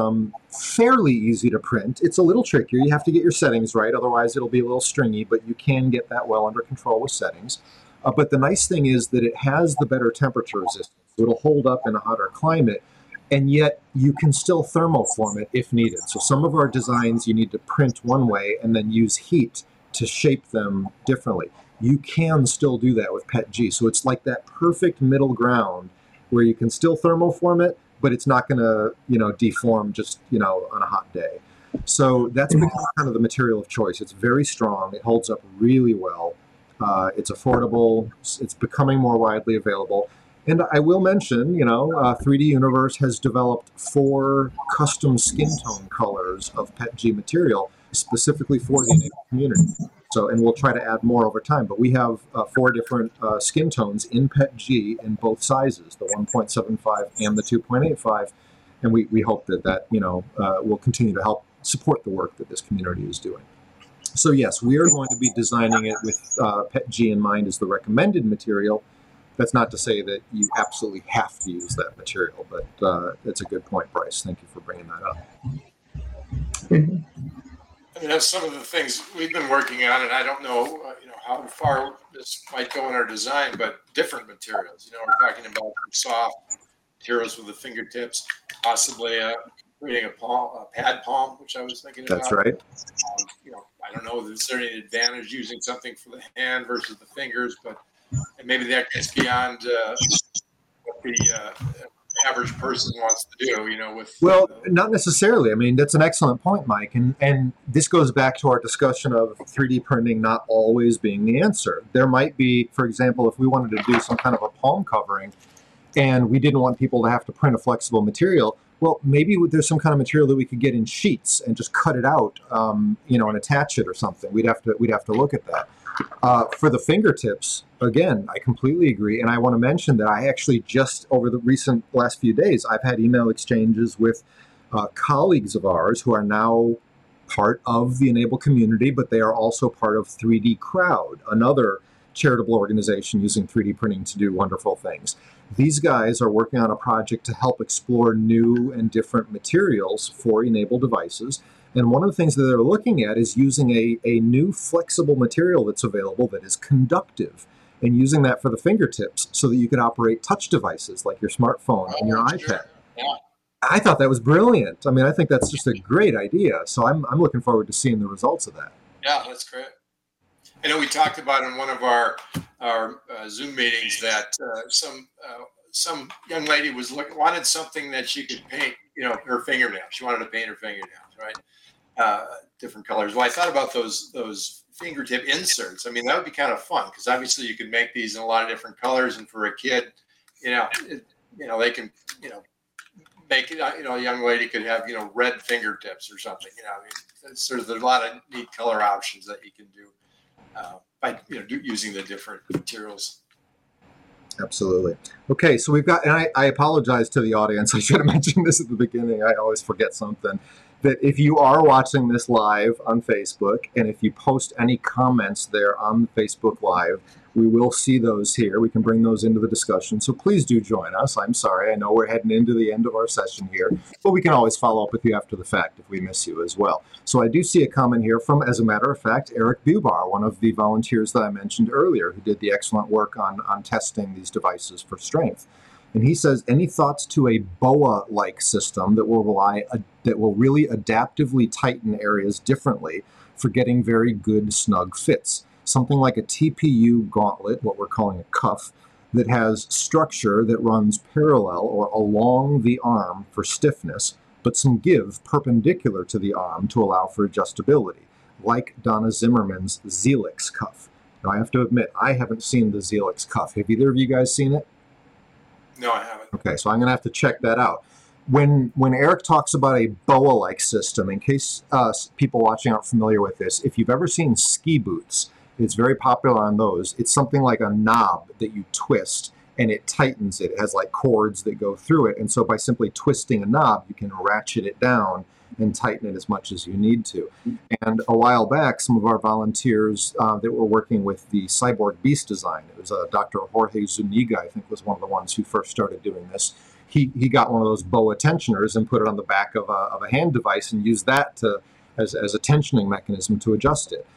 fairly easy to print. It's a little trickier. You have to get your settings right. Otherwise, it'll be a little stringy, but you can get that well under control with settings. But the nice thing is that it has the better temperature resistance. It'll hold up in a hotter climate, and yet you can still thermoform it if needed. So some of our designs you need to print one way and then use heat to shape them differently. You can still do that with PETG. So it's like that perfect middle ground where you can still thermoform it, but it's not going to, deform just, on a hot day. So that's become kind of the material of choice. It's very strong. It holds up really well. It's affordable. It's becoming more widely available. And I will mention, 3D Universe has developed 4 custom skin tone colors of PETG material specifically for the Enable community. So, and we'll try to add more over time, but we have 4 different skin tones in PETG in both sizes, the 1.75 and the 2.85. And we hope that will continue to help support the work that this community is doing. So yes, we are going to be designing it with PETG in mind as the recommended material. That's not to say that you absolutely have to use that material, but it's a good point, Bryce. Thank you for bringing that up. I mean, that's some of the things we've been working on, and I don't know, how far this might go in our design, but different materials. We're talking about soft materials with the fingertips, possibly creating a pad palm, which I was thinking about. That's right. I don't know, is there any advantage using something for the hand versus the fingers, but. And maybe that gets beyond what the average person wants to do, with... Well, not necessarily. I mean, that's an excellent point, Mike. And this goes back to our discussion of 3D printing not always being the answer. There might be, for example, if we wanted to do some kind of a palm covering and we didn't want people to have to print a flexible material, well, maybe there's some kind of material that we could get in sheets and just cut it out, and attach it or something. We'd have to look at that. For the fingertips, again, I completely agree, and I want to mention that I actually just over the last few days, I've had email exchanges with colleagues of ours who are now part of the Enable community, but they are also part of 3D Crowd, another charitable organization using 3D printing to do wonderful things. These guys are working on a project to help explore new and different materials for Enable devices. And one of the things that they're looking at is using a new flexible material that's available that is conductive and using that for the fingertips so that you could operate touch devices like your smartphone and your iPad. Yeah. I thought that was brilliant. I mean, I think that's just a great idea. So I'm looking forward to seeing the results of that. Yeah, that's great. I know we talked about in one of our Zoom meetings that some young lady wanted something that she could paint, her fingernails. She wanted to paint her fingernails, right? Different colors. Well, I thought about those fingertip inserts. I mean, that would be kind of fun because obviously you can make these in a lot of different colors, and for a kid, they can, make it. A young lady could have, red fingertips or something. There's a lot of neat color options that you can do by using the different materials. Absolutely. Okay, so we've got, and I apologize to the audience. I should have mentioned this at the beginning. I always forget something. That if you are watching this live on Facebook, and if you post any comments there on Facebook Live, we will see those here. We can bring those into the discussion. So please do join us. I'm sorry. I know we're heading into the end of our session here, but we can always follow up with you after the fact if we miss you as well. So I do see a comment here from, as a matter of fact, Eric Bubar, one of the volunteers that I mentioned earlier, who did the excellent work on testing these devices for strength. And he says, any thoughts to a BOA-like system that will really adaptively tighten areas differently for getting very good snug fits? Something like a TPU gauntlet, what we're calling a cuff, that has structure that runs parallel or along the arm for stiffness, but some give perpendicular to the arm to allow for adjustability, like Donna Zimmerman's Xelix cuff. Now, I have to admit, I haven't seen the Xelix cuff. Have either of you guys seen it? No, I haven't. Okay, so I'm going to have to check that out. When Eric talks about a BOA-like system, in case people watching aren't familiar with this, if you've ever seen ski boots, it's very popular on those. It's something like a knob that you twist, and it tightens it. It has like cords that go through it, and so by simply twisting a knob, you can ratchet it down and tighten it as much as you need to. And a while back, some of our volunteers that were working with the Cyborg Beast design, it was Dr. Jorge Zuniga, I think, was one of the ones who first started doing this. He got one of those BOA tensioners and put it on the back of a hand device and used that as a tensioning mechanism to adjust it.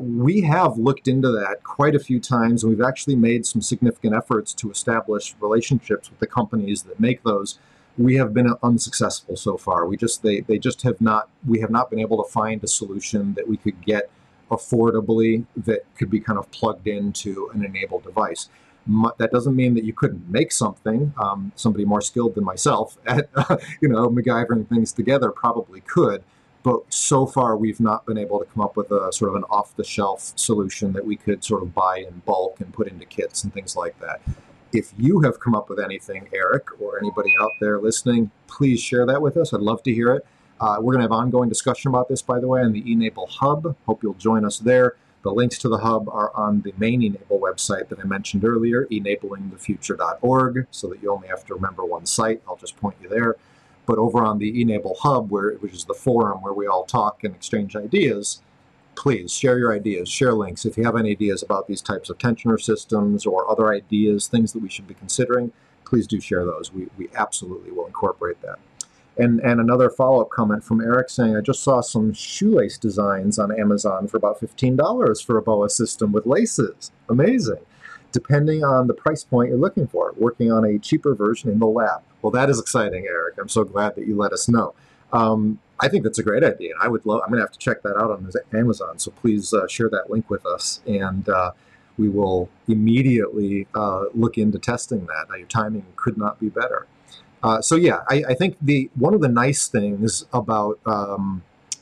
We have looked into that quite a few times, and we've actually made some significant efforts to establish relationships with the companies that make those. We have been unsuccessful so far. We have not been able to find a solution that we could get affordably that could be kind of plugged into an Enable device. That doesn't mean that you couldn't make something. Somebody more skilled than myself at MacGyvering things together probably could, but so far we've not been able to come up with a sort of an off-the-shelf solution that we could sort of buy in bulk and put into kits and things like that. If you have come up with anything, Eric, or anybody out there listening, please share that with us. I'd love to hear it. We're going to have ongoing discussion about this, by the way, on the Enable Hub. Hope you'll join us there. The links to the Hub are on the main Enable website that I mentioned earlier, enablingthefuture.org, so that you only have to remember one site. I'll just point you there. But over on the Enable Hub, which is the forum where we all talk and exchange ideas, please share your ideas, share links. If you have any ideas about these types of tensioner systems or other ideas, things that we should be considering, please do share those. We absolutely will incorporate that. And another follow-up comment from Eric saying, I just saw some shoelace designs on Amazon for about $15 for a BOA system with laces. Amazing. Depending on the price point you're looking for, working on a cheaper version in the lab. Well, that is exciting, Eric. I'm so glad that you let us know. I think that's a great idea. And I'm going to have to check that out on Amazon. So please share that link with us. And we will immediately look into testing that. Now, your timing could not be better. So yeah, I think one of the nice things about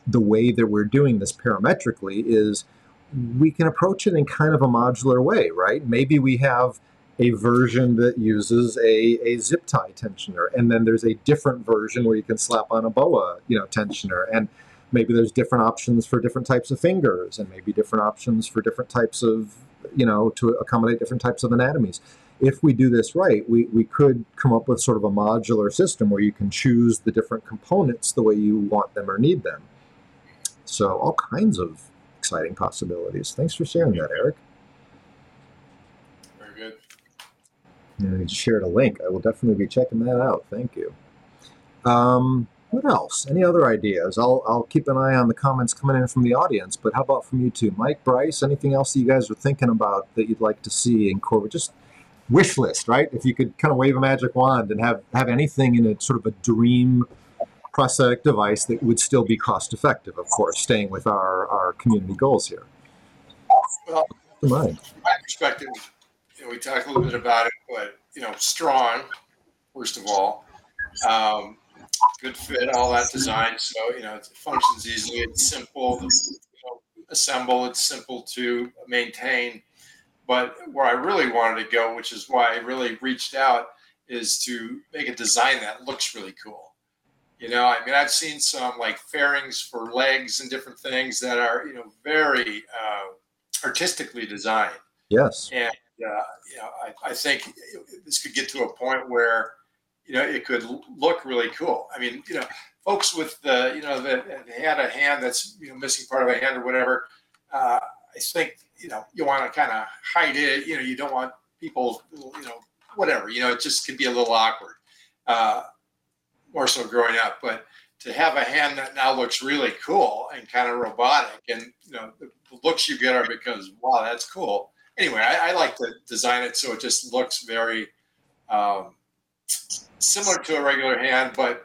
the way that we're doing this parametrically is we can approach it in kind of a modular way, right? Maybe we have a version that uses a zip tie tensioner, and then there's a different version where you can slap on a BOA, tensioner, and maybe there's different options for different types of fingers, and maybe different options for different types of, to accommodate different types of anatomies. If we do this right, we could come up with sort of a modular system where you can choose the different components the way you want them or need them. So all kinds of exciting possibilities. Thanks for sharing that, Eric. Very good. And you shared a link. I will definitely be checking that out. Thank you. What else? Any other ideas? I'll keep an eye on the comments coming in from the audience, but how about from you two? Mike, Bryce, anything else that you guys are thinking about that you'd like to see incorporate? Just wish list, right? If you could kind of wave a magic wand and have anything in a sort of a dream prosthetic device that would still be cost effective, of course, staying with our community goals here. Well, from my perspective, we talked a little bit about it, but strong, first of all, good fit, all that design. So, it functions easily. It's simple to assemble. It's simple to maintain. But where I really wanted to go, which is why I really reached out, is to make a design that looks really cool. I mean, I've seen some like fairings for legs and different things that are, very artistically designed. Yes. And, I think this could get to a point where, it could look really cool. I mean, folks with the, that had a hand that's, missing part of a hand or whatever, I think, you want to kind of hide it, you don't want people, whatever, it just could be a little awkward, more so growing up. But to have a hand that now looks really cool and kind of robotic, and, the looks you get are because, wow, that's cool. Anyway, I like to design it so it just looks very similar to a regular hand, but,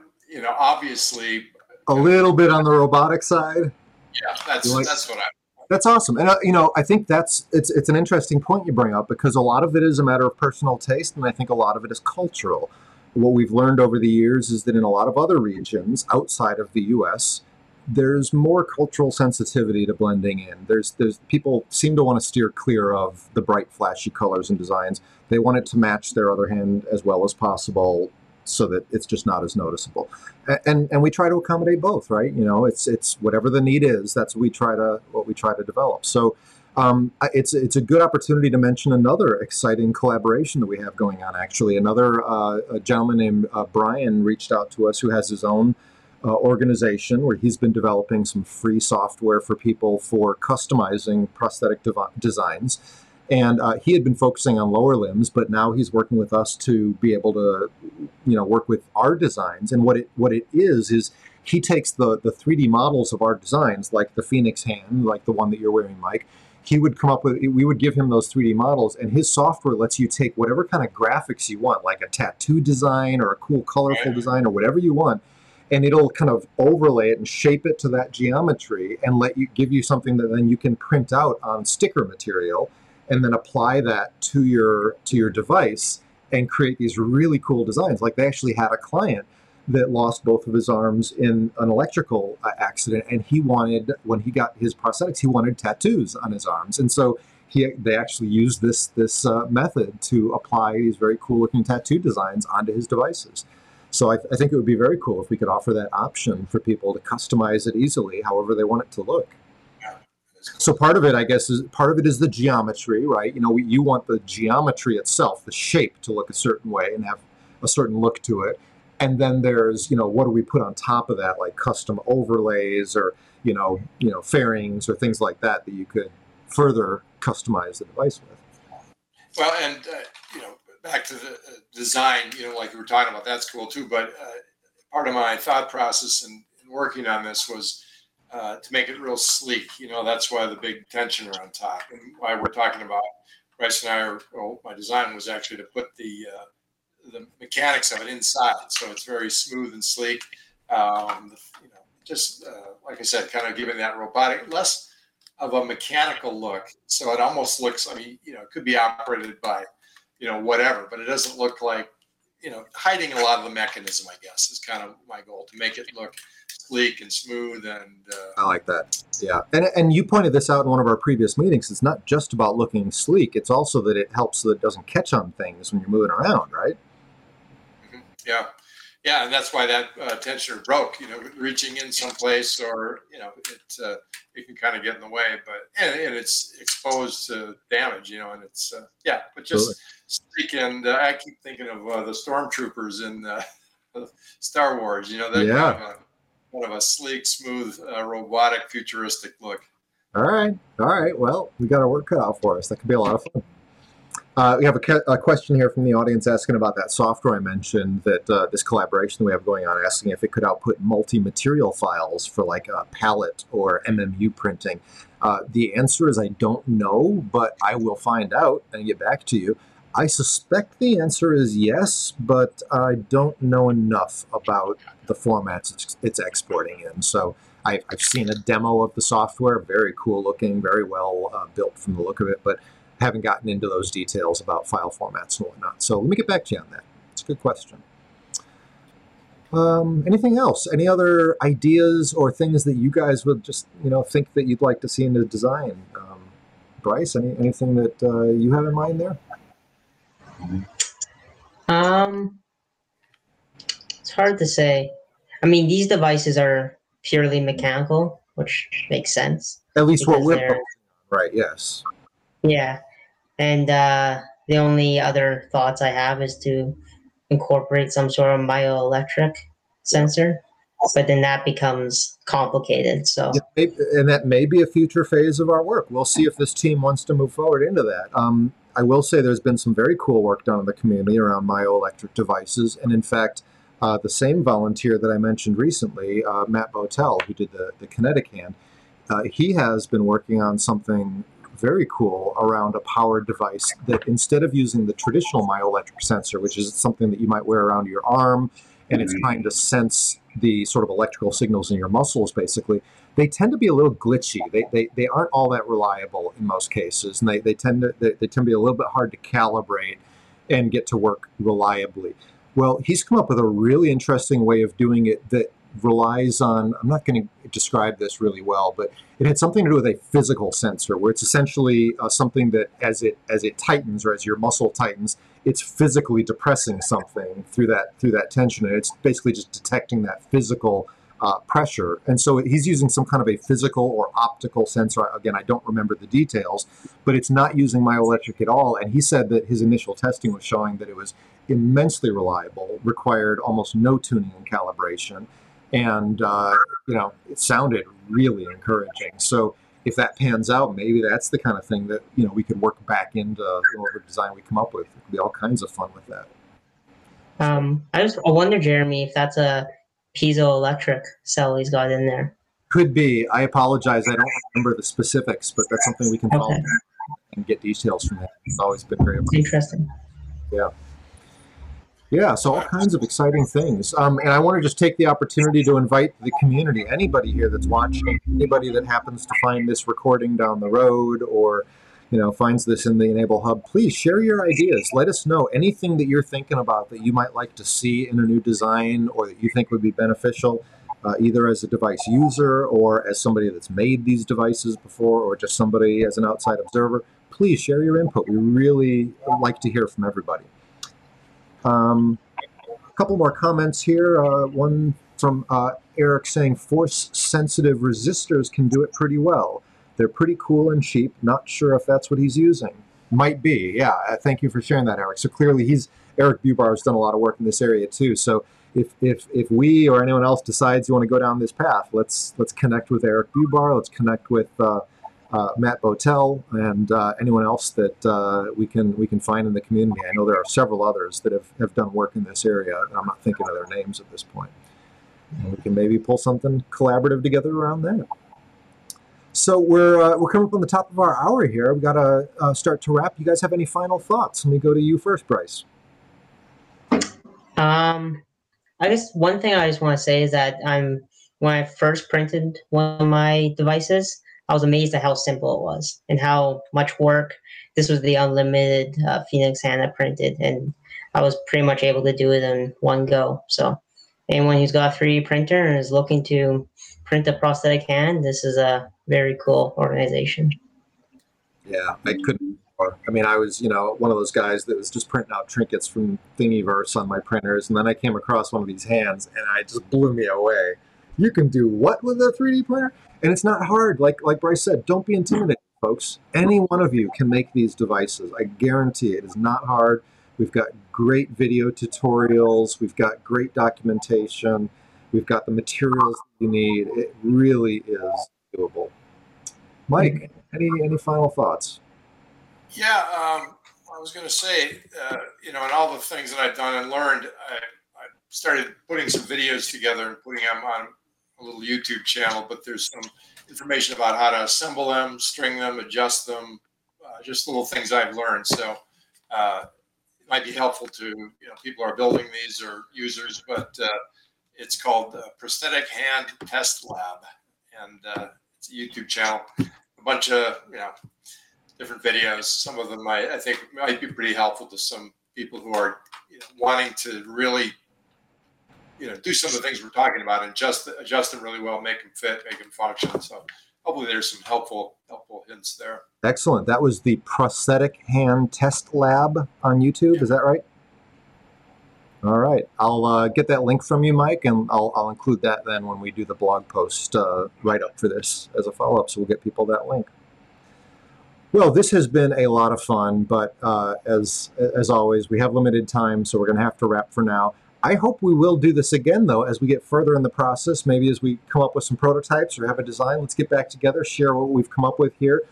obviously. A little bit on the robotic side. Yeah, that's what I. That's awesome. And, I think it's an interesting point you bring up, because a lot of it is a matter of personal taste, and I think a lot of it is cultural. What we've learned over the years is that in a lot of other regions outside of the U.S., there's more cultural sensitivity to blending in. There's people seem to want to steer clear of the bright, flashy colors and designs. They want it to match their other hand as well as possible, so that it's just not as noticeable, and we try to accommodate both, right? It's whatever the need is. That's what we try to develop. So it's a good opportunity to mention another exciting collaboration that we have going on. Actually, another a gentleman named Brian reached out to us, who has his own organization where he's been developing some free software for people for customizing prosthetic designs. And he had been focusing on lower limbs, but now he's working with us to be able to, work with our designs. And what it is he takes the 3D models of our designs, like the Phoenix hand, like the one that you're wearing, Mike. He would come up with, we would give him those 3D models, and his software lets you take whatever kind of graphics you want, like a tattoo design or a cool, colorful design or whatever you want. And it'll kind of overlay it and shape it to that geometry and give you something that then you can print out on sticker material. and then apply that to your device and create these really cool designs. Like, they actually had a client that lost both of his arms in an electrical accident, and he wanted, when he got his prosthetics, he wanted tattoos on his arms. And so they actually used this method to apply these very cool looking tattoo designs onto his devices. So I think it would be very cool if we could offer that option for people to customize it easily, however they want it to look. So part of it, I guess, is the geometry, right? You know, you want the geometry itself, the shape, to look a certain way and have a certain look to it. And then there's, you know, what do we put on top of that, like custom overlays or, you know, fairings or things like that that you could further customize the device with. Well, and you know, back to the design, you know, like you were talking about, that's cool too. But part of my thought process in working on this was to make it real sleek. You know, that's why the big tensioner on top, and why we're talking about, Bryce and I are, well, my design was actually to put the mechanics of it inside, so it's very smooth and sleek. You know, just like I said, kind of giving that robotic, less of a mechanical look. So it almost looks, I mean, you know, it could be operated by, you know, whatever, but it doesn't look like, you know, hiding a lot of the mechanism, I guess, is kind of my goal, to make it look sleek and smooth. And I like that. Yeah. And you pointed this out in one of our previous meetings. It's not just about looking sleek. It's also that it helps so that it doesn't catch on things when you're moving around, right? Mm-hmm. Yeah. Yeah. And that's why that tensioner broke, you know, reaching in someplace, or, you know, it can kind of get in the way, but, and it's exposed to damage, you know, and it's, yeah, but just sleek. And I keep thinking of the stormtroopers in Star Wars, you know, that kind of a sleek, smooth, robotic, futuristic look. All right. Well, we got our work cut out for us. That could be a lot of fun. We have a question here from the audience asking about that software I mentioned, that this collaboration we have going on, asking if it could output multi-material files for like a palette or MMU printing. The answer is I don't know, but I will find out and get back to you. I suspect the answer is yes, but I don't know enough about the formats it's exporting in. So I've seen a demo of the software, very cool looking, very well built from the look of it, but haven't gotten into those details about file formats and whatnot. So let me get back to you on that. It's a good question. Anything else? Any other ideas or things that you guys would just, you know, think that you'd like to see in the design? Bryce, anything that you have in mind there? It's hard to say. I mean, these devices are purely mechanical, which makes sense. At least what we're focusing on, right? Yes. Yeah, and the only other thoughts I have is to incorporate some sort of myoelectric sensor, but then that becomes complicated. So, and that may be a future phase of our work. We'll see if this team wants to move forward into that. I will say there's been some very cool work done in the community around myoelectric devices, and in fact, the same volunteer that I mentioned recently, Matt Botell, who did the Kinetic Hand, he has been working on something very cool around a powered device that, instead of using the traditional myoelectric sensor, which is something that you might wear around your arm, and it's trying to sense the sort of electrical signals in your muscles, basically, they tend to be a little glitchy. They aren't all that reliable in most cases, and they tend to be a little bit hard to calibrate and get to work reliably. Well, he's come up with a really interesting way of doing it that relies on, I'm not going to describe this really well, but it had something to do with a physical sensor, where it's essentially something that as it tightens, or as your muscle tightens, it's physically depressing something through that tension, and it's basically just detecting that physical pressure. And so he's using some kind of a physical or optical sensor. Again, I don't remember the details, but it's not using myoelectric at all. And he said that his initial testing was showing that it was immensely reliable, required almost no tuning and calibration. And, you know, it sounded really encouraging. So if that pans out, maybe that's the kind of thing that, you know, we could work back into whatever design we come up with. It could be all kinds of fun with that. I wonder, Jeremy, if that's a piezoelectric cell he's got in there. Could be. I apologize. I don't remember the specifics, but that's something we can follow and get details from that. It's always been very interesting. Yeah. Yeah, so all kinds of exciting things. And I want to just take the opportunity to invite the community, anybody here that's watching, anybody that happens to find this recording down the road, or finds this in the Enable Hub, please share your ideas. Let us know anything that you're thinking about that you might like to see in a new design or that you think would be beneficial, either as a device user or as somebody that's made these devices before or just somebody as an outside observer. Please share your input. We really like to hear from everybody. A couple more comments here. One from Eric saying force-sensitive resistors can do it pretty well. They're pretty cool and cheap. Not sure if that's what he's using. Might be, yeah. Thank you for sharing that, Eric. So clearly, Eric Bubar has done a lot of work in this area too. So if we or anyone else decides you want to go down this path, let's connect with Eric Bubar. Let's connect with Matt Botell and anyone else that we can find in the community. I know there are several others that have done work in this area, and I'm not thinking of their names at this point. And we can maybe pull something collaborative together around that. So we're coming up on the top of our hour here. We've got to start to wrap. You guys have any final thoughts? Let me go to you first, Bryce. One thing I just want to say is that when I first printed one of my devices, I was amazed at how simple it was and how much work. This was the Unlimited Phoenix hand I printed, and I was pretty much able to do it in one go. So anyone who's got a 3D printer and is looking to print a prosthetic hand, this is a very cool organization. Yeah, I was, one of those guys that was just printing out trinkets from Thingiverse on my printers, and then I came across one of these hands, and it just blew me away. You can do what with a 3D printer? And it's not hard. Like Bryce said, don't be intimidated, folks. Any one of you can make these devices. I guarantee it is not hard. We've got great video tutorials. We've got great documentation. We've got the materials that you need. It really is doable. Mike, any final thoughts? Yeah, I was going to say, in all the things that I've done and learned, I started putting some videos together and putting them on a little YouTube channel, but there's some information about how to assemble them, string them, adjust them, just little things I've learned. So it might be helpful to, people are building these or users, but it's called Prosthetic Hand Test Lab, and it's a YouTube channel. A bunch of different videos. Some of them I think might be pretty helpful to some people who are wanting to really do some of the things we're talking about and just adjust them really well, make them fit, make them function. So hopefully there's some helpful hints there. Excellent. That was the Prosthetic Hand Test Lab on YouTube. Yeah. Is that right? All right. I'll get that link from you, Mike, and I'll include that then when we do the blog post write-up for this as a follow-up, so we'll get people that link. Well, this has been a lot of fun, but as always, we have limited time, so we're going to have to wrap for now. I hope we will do this again, though, as we get further in the process, maybe as we come up with some prototypes or have a design. Let's get back together, share what we've come up with here.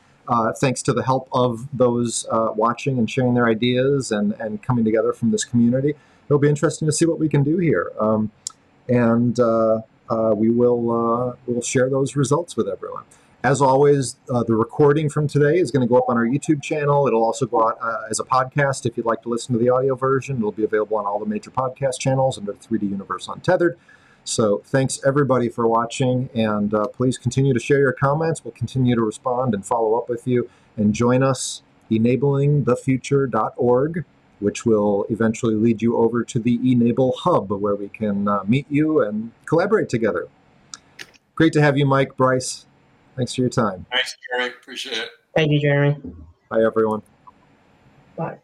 Thanks to the help of those watching and sharing their ideas and coming together from this community. It'll be interesting to see what we can do here. We will we'll share those results with everyone. As always, the recording from today is going to go up on our YouTube channel. It'll also go out as a podcast if you'd like to listen to the audio version. It'll be available on all the major podcast channels under 3D Universe Untethered. So thanks, everybody, for watching. And please continue to share your comments. We'll continue to respond and follow up with you. And join us, enablingthefuture.org. which will eventually lead you over to the Enable Hub, where we can meet you and collaborate together. Great to have you, Mike, Bryce. Thanks for your time. Thanks, Jeremy. Appreciate it. Thank you, Jeremy. Bye, everyone. Bye.